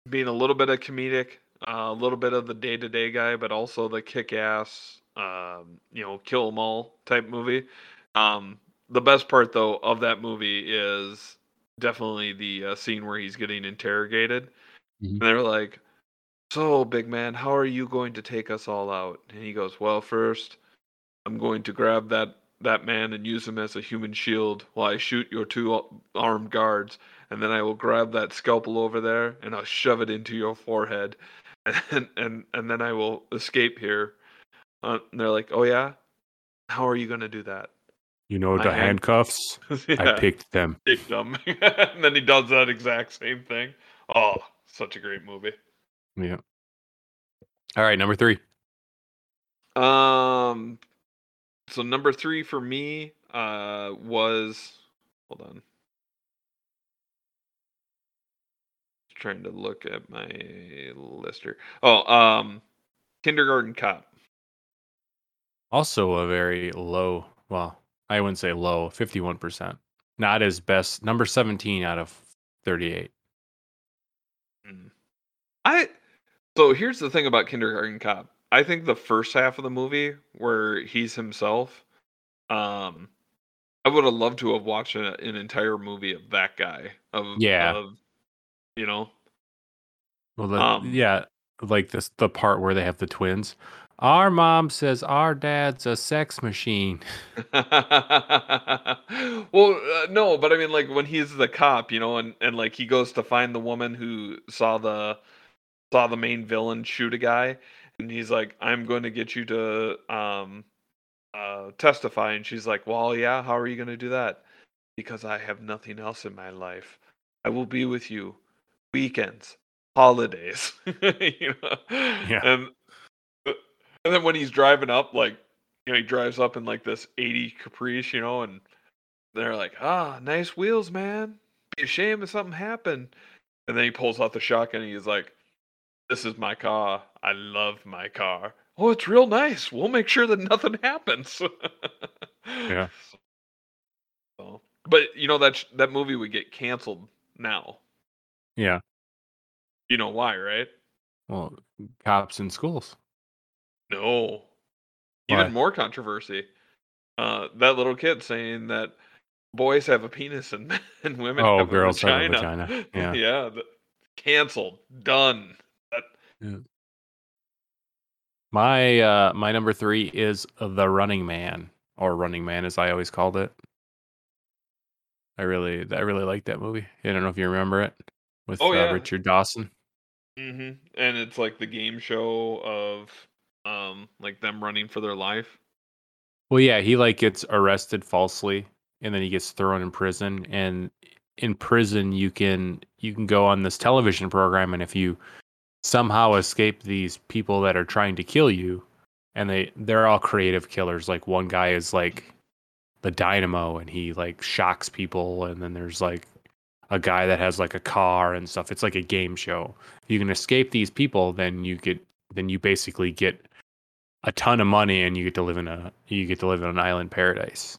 being a little bit of comedic, uh, a little bit of the day-to-day guy, but also the kick-ass, um, you know, kill 'em all type movie. Um, the best part, though, of that movie is definitely the uh, scene where he's getting interrogated. Mm-hmm. And they're like, so, big man, how are you going to take us all out? And he goes, well, first, I'm going to grab that that man and use him as a human shield while I shoot your two armed guards, and then I will grab that scalpel over there and I'll shove it into your forehead, and and, and then I will escape here. Uh, and they're like, oh yeah? How are you going to do that? You know, the I handcuffs? yeah. I picked them. Picked them. And then he does that exact same thing. Oh, such a great movie. Yeah. All right, number three. Um... So number three for me uh, was, hold on, trying to look at my list here. Oh, um, Kindergarten Cop. Also a very low, well, I wouldn't say low, fifty-one percent. Not as best, number seventeen out of thirty-eight. I, so here's the thing about Kindergarten Cop. I think the first half of the movie where he's himself, um, I would have loved to have watched a, an entire movie of that guy. Of yeah, of, you know. Well, the, um, yeah, like this the part where they have the twins. Our mom says our dad's a sex machine. well, uh, no, but I mean, like when he's the cop, you know, and, and like he goes to find the woman who saw the saw the main villain shoot a guy. And he's like, I'm going to get you to um, uh, testify. And she's like, well, yeah, how are you going to do that? Because I have nothing else in my life. I will be with you weekends, holidays. you know? Yeah. And, and then when he's driving up, like, you know, he drives up in like this eighty Caprice, you know, and they're like, ah, nice wheels, man. Be ashamed if something happened. And then he pulls out the shotgun and he's like, this is my car. I love my car. Oh, it's real nice. We'll make sure that nothing happens. yeah. So, but you know that sh- that movie would get canceled now. Yeah. You know why, right? Well, cops in schools. No. Why? Even more controversy. Uh, that little kid saying that boys have a penis and, and women oh, have girls a vagina. Have a vagina. Yeah. yeah the- canceled. Done. Yeah. My uh, my number three is The Running Man, or Running Man as I always called it. I really I really like that movie. I don't know if you remember it with oh, yeah. uh, Richard Dawson. Mm-hmm. And it's like the game show of um like them running for their life. Well, yeah, he like gets arrested falsely, and then he gets thrown in prison. And in prison, you can you can go on this television program, and if you somehow escape these people that are trying to kill you, and they they're all creative killers. Like one guy is like the dynamo and he like shocks people, and then there's like a guy that has like a car and stuff. It's like a game show. If you can escape these people, then you get then you basically get a ton of money and you get to live in a you get to live in an island paradise.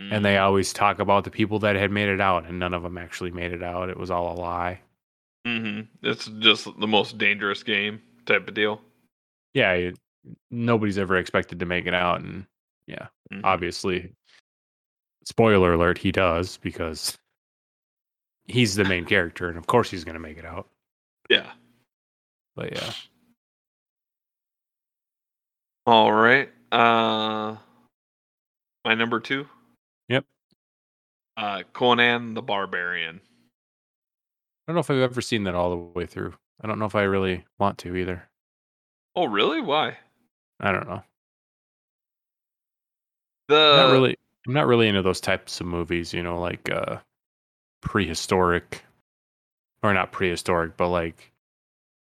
Mm. And they always talk about the people that had made it out, and none of them actually made it out. It was all a lie. Mm-hmm. It's just the most dangerous game type of deal. Yeah, it, nobody's ever expected to make it out, and yeah, mm-hmm. obviously, spoiler alert, he does, because he's the main character, and of course he's going to make it out. Yeah. But yeah. All right. Uh, my number two. Yep. Uh, Conan the Barbarian. I don't know if I've ever seen that all the way through. I don't know if I really want to either. Oh, really? Why? I don't know. The I'm not really, I'm not really into those types of movies, you know, like uh, prehistoric, or not prehistoric, but like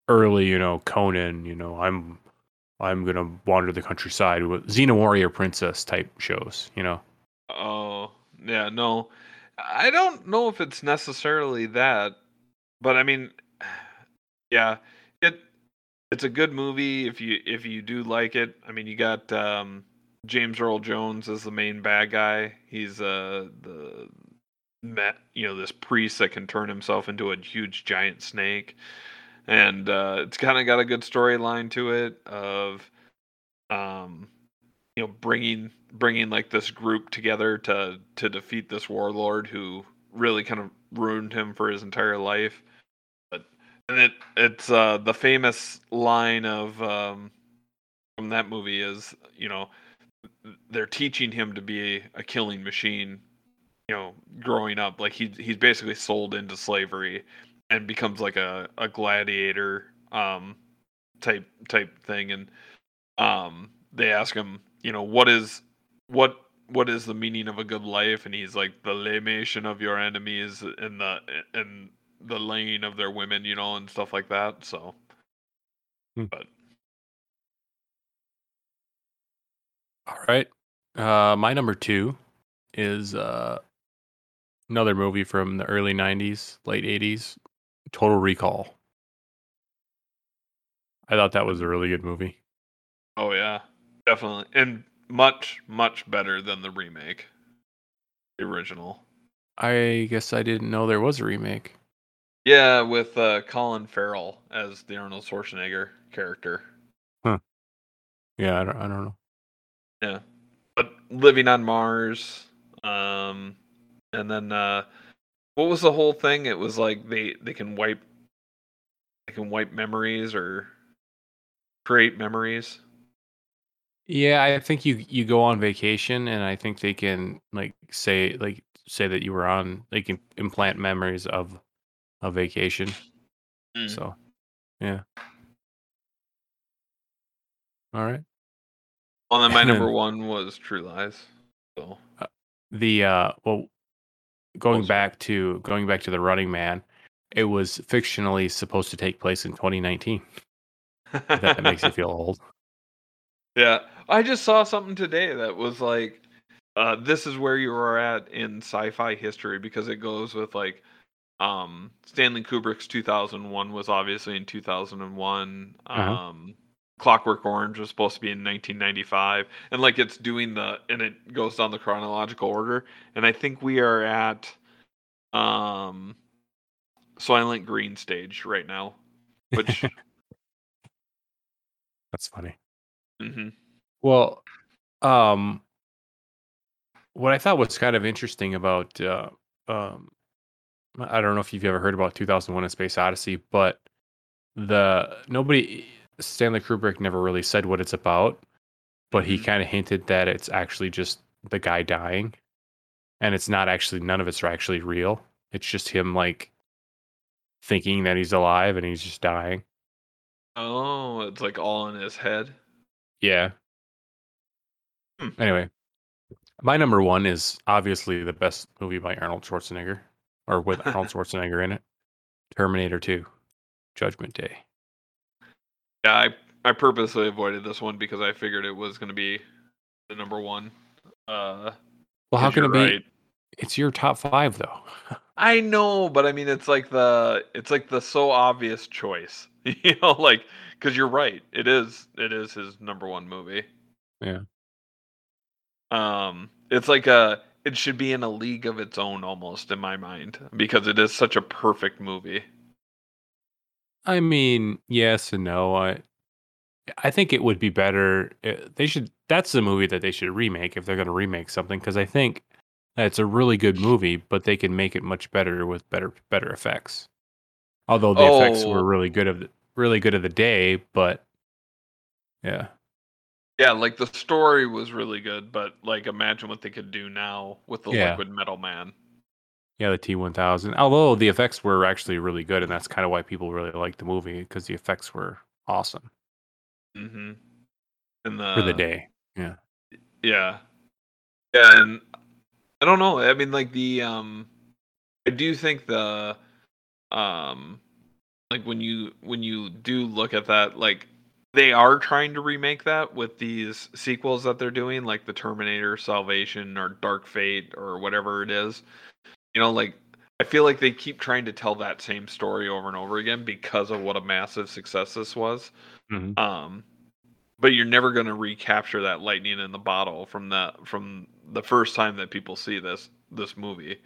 early, you know, Conan. You know, I'm I'm gonna wander the countryside with Xena Warrior Princess type shows, you know. Oh yeah, no, I don't know if it's necessarily that, but I mean, yeah, it it's a good movie if you if you do like it. I mean, you got um, James Earl Jones as the main bad guy. He's uh the you know this priest that can turn himself into a huge giant snake, and uh, it's kind of got a good storyline to it of um you know bringing. bringing like this group together to, to defeat this warlord who really kind of ruined him for his entire life. But, and it, it's, uh, the famous line of, um, from that movie is, you know, they're teaching him to be a killing machine, you know, growing up, like he, he's basically sold into slavery and becomes like a, a gladiator, um, type, type thing. And, um, they ask him, you know, what is, What what is the meaning of a good life? And he's like, the lamation of your enemies and the and the laying of their women, you know, and stuff like that. So, hmm. but all right, uh, my number two is uh, another movie from the early nineties, late eighties, Total Recall. I thought that was a really good movie. Oh yeah, definitely, and. Much, much better than the remake. The original. I guess I didn't know there was a remake. Yeah, with uh, Colin Farrell as the Arnold Schwarzenegger character. Huh. Yeah, I don't, I don't know. Yeah. But Living on Mars, um, and then, uh, what was the whole thing? It was like they, they can wipe, they can wipe memories or create memories. Yeah, I think you, you go on vacation, and I think they can like say like say that you were on. They can implant memories of a vacation. Mm. So, yeah. All right. Well, then my number one was True Lies. So uh, the uh, well, going oh, back to going back to The Running Man, it was fictionally supposed to take place in twenty nineteen. If that makes you feel old. Yeah. I just saw something today that was like, uh, this is where you are at in sci-fi history, because it goes with like, um, Stanley Kubrick's two thousand one was obviously in two thousand one. Uh-huh. Um, Clockwork Orange was supposed to be in nineteen ninety-five, and like it's doing the, and it goes down the chronological order. And I think we are at, um, Soylent Green stage right now, which that's funny. Mm-hmm. Well, um, what I thought was kind of interesting about, uh, um, I don't know if you've ever heard about two thousand one: A Space Odyssey, but the nobody Stanley Kubrick never really said what it's about, but he kind of hinted that it's actually just the guy dying, and it's not actually none of it's actually real. It's just him like thinking that he's alive and he's just dying. Oh, it's like all in his head. Yeah. Hmm. Anyway, my number one is obviously the best movie by Arnold Schwarzenegger, or with Arnold Schwarzenegger in it, Terminator two, Judgment Day. Yeah, I I purposely avoided this one because I figured it was going to be the number one. Uh, Well, how can it be? Right. It's your top five, though. I know, but I mean, it's like the it's like the so obvious choice, you know, like because you're right. It is it is his number one movie. Yeah. Um, it's like a it should be in a league of its own almost in my mind because it is such a perfect movie. I mean, yes and no. I I think it would be better. They should. That's the movie that they should remake if they're going to remake something, because I think it's a really good movie, but they can make it much better with better better effects. Although the oh. effects were really good of the, really good of the day, but yeah, yeah, like the story was really good, but like imagine what they could do now with the yeah. liquid metal man. Yeah, the T one thousand. Although the effects were actually really good, and that's kind of why people really liked the movie, because the effects were awesome. Mm-hmm. And the, for the day. Yeah. Yeah. Yeah, and I don't know. I mean, like the um, I do think the um, like when you when you do look at that, like they are trying to remake that with these sequels that they're doing, like the Terminator Salvation or Dark Fate or whatever it is. You know, like I feel like they keep trying to tell that same story over and over again because of what a massive success this was. Mm-hmm. Um, but you're never going to recapture that lightning in the bottle from the from the first time that people see this this movie,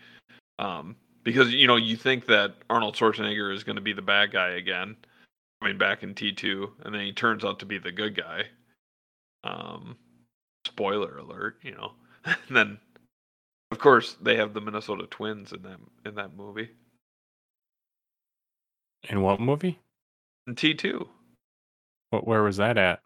um, because you know you think that Arnold Schwarzenegger is going to be the bad guy again, coming back in T two, and then he turns out to be the good guy. Um, spoiler alert, you know. And then, of course, they have the Minnesota Twins in that in that movie. In what movie? In T two. What? Where was that at?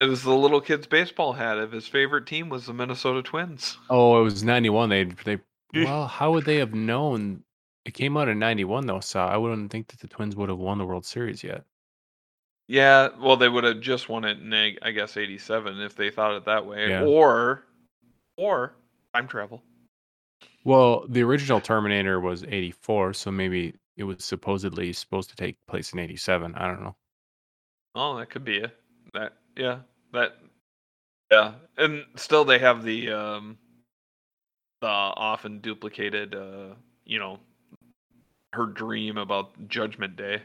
It was the little kid's baseball hat. If his favorite team was the Minnesota Twins. Oh, it was ninety-one. They they. Well, how would they have known? It came out in ninety-one, though, so I wouldn't think that the Twins would have won the World Series yet. Yeah, well, they would have just won it in, I guess, eighty-seven if they thought it that way, yeah. or or time travel. Well, the original Terminator was eighty-four, so maybe it was supposedly supposed to take place in eighty-seven. I don't know. Oh, that could be it. That yeah, that yeah, and still they have the um, the often duplicated, uh, you know, her dream about Judgment Day.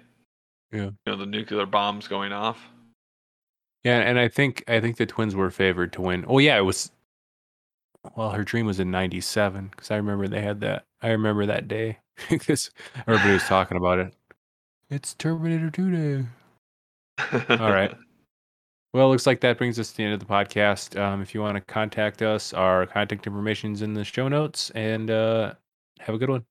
Yeah, you know the nuclear bombs going off. Yeah, and I think I think the Twins were favored to win. Oh yeah, it was. Well, her dream was in ninety-seven because I remember they had that. I remember that day because everybody was talking about it. It's Terminator two day. All right. Well, it looks like that brings us to the end of the podcast. Um, if you want to contact us, our contact information is in the show notes. And uh, have a good one.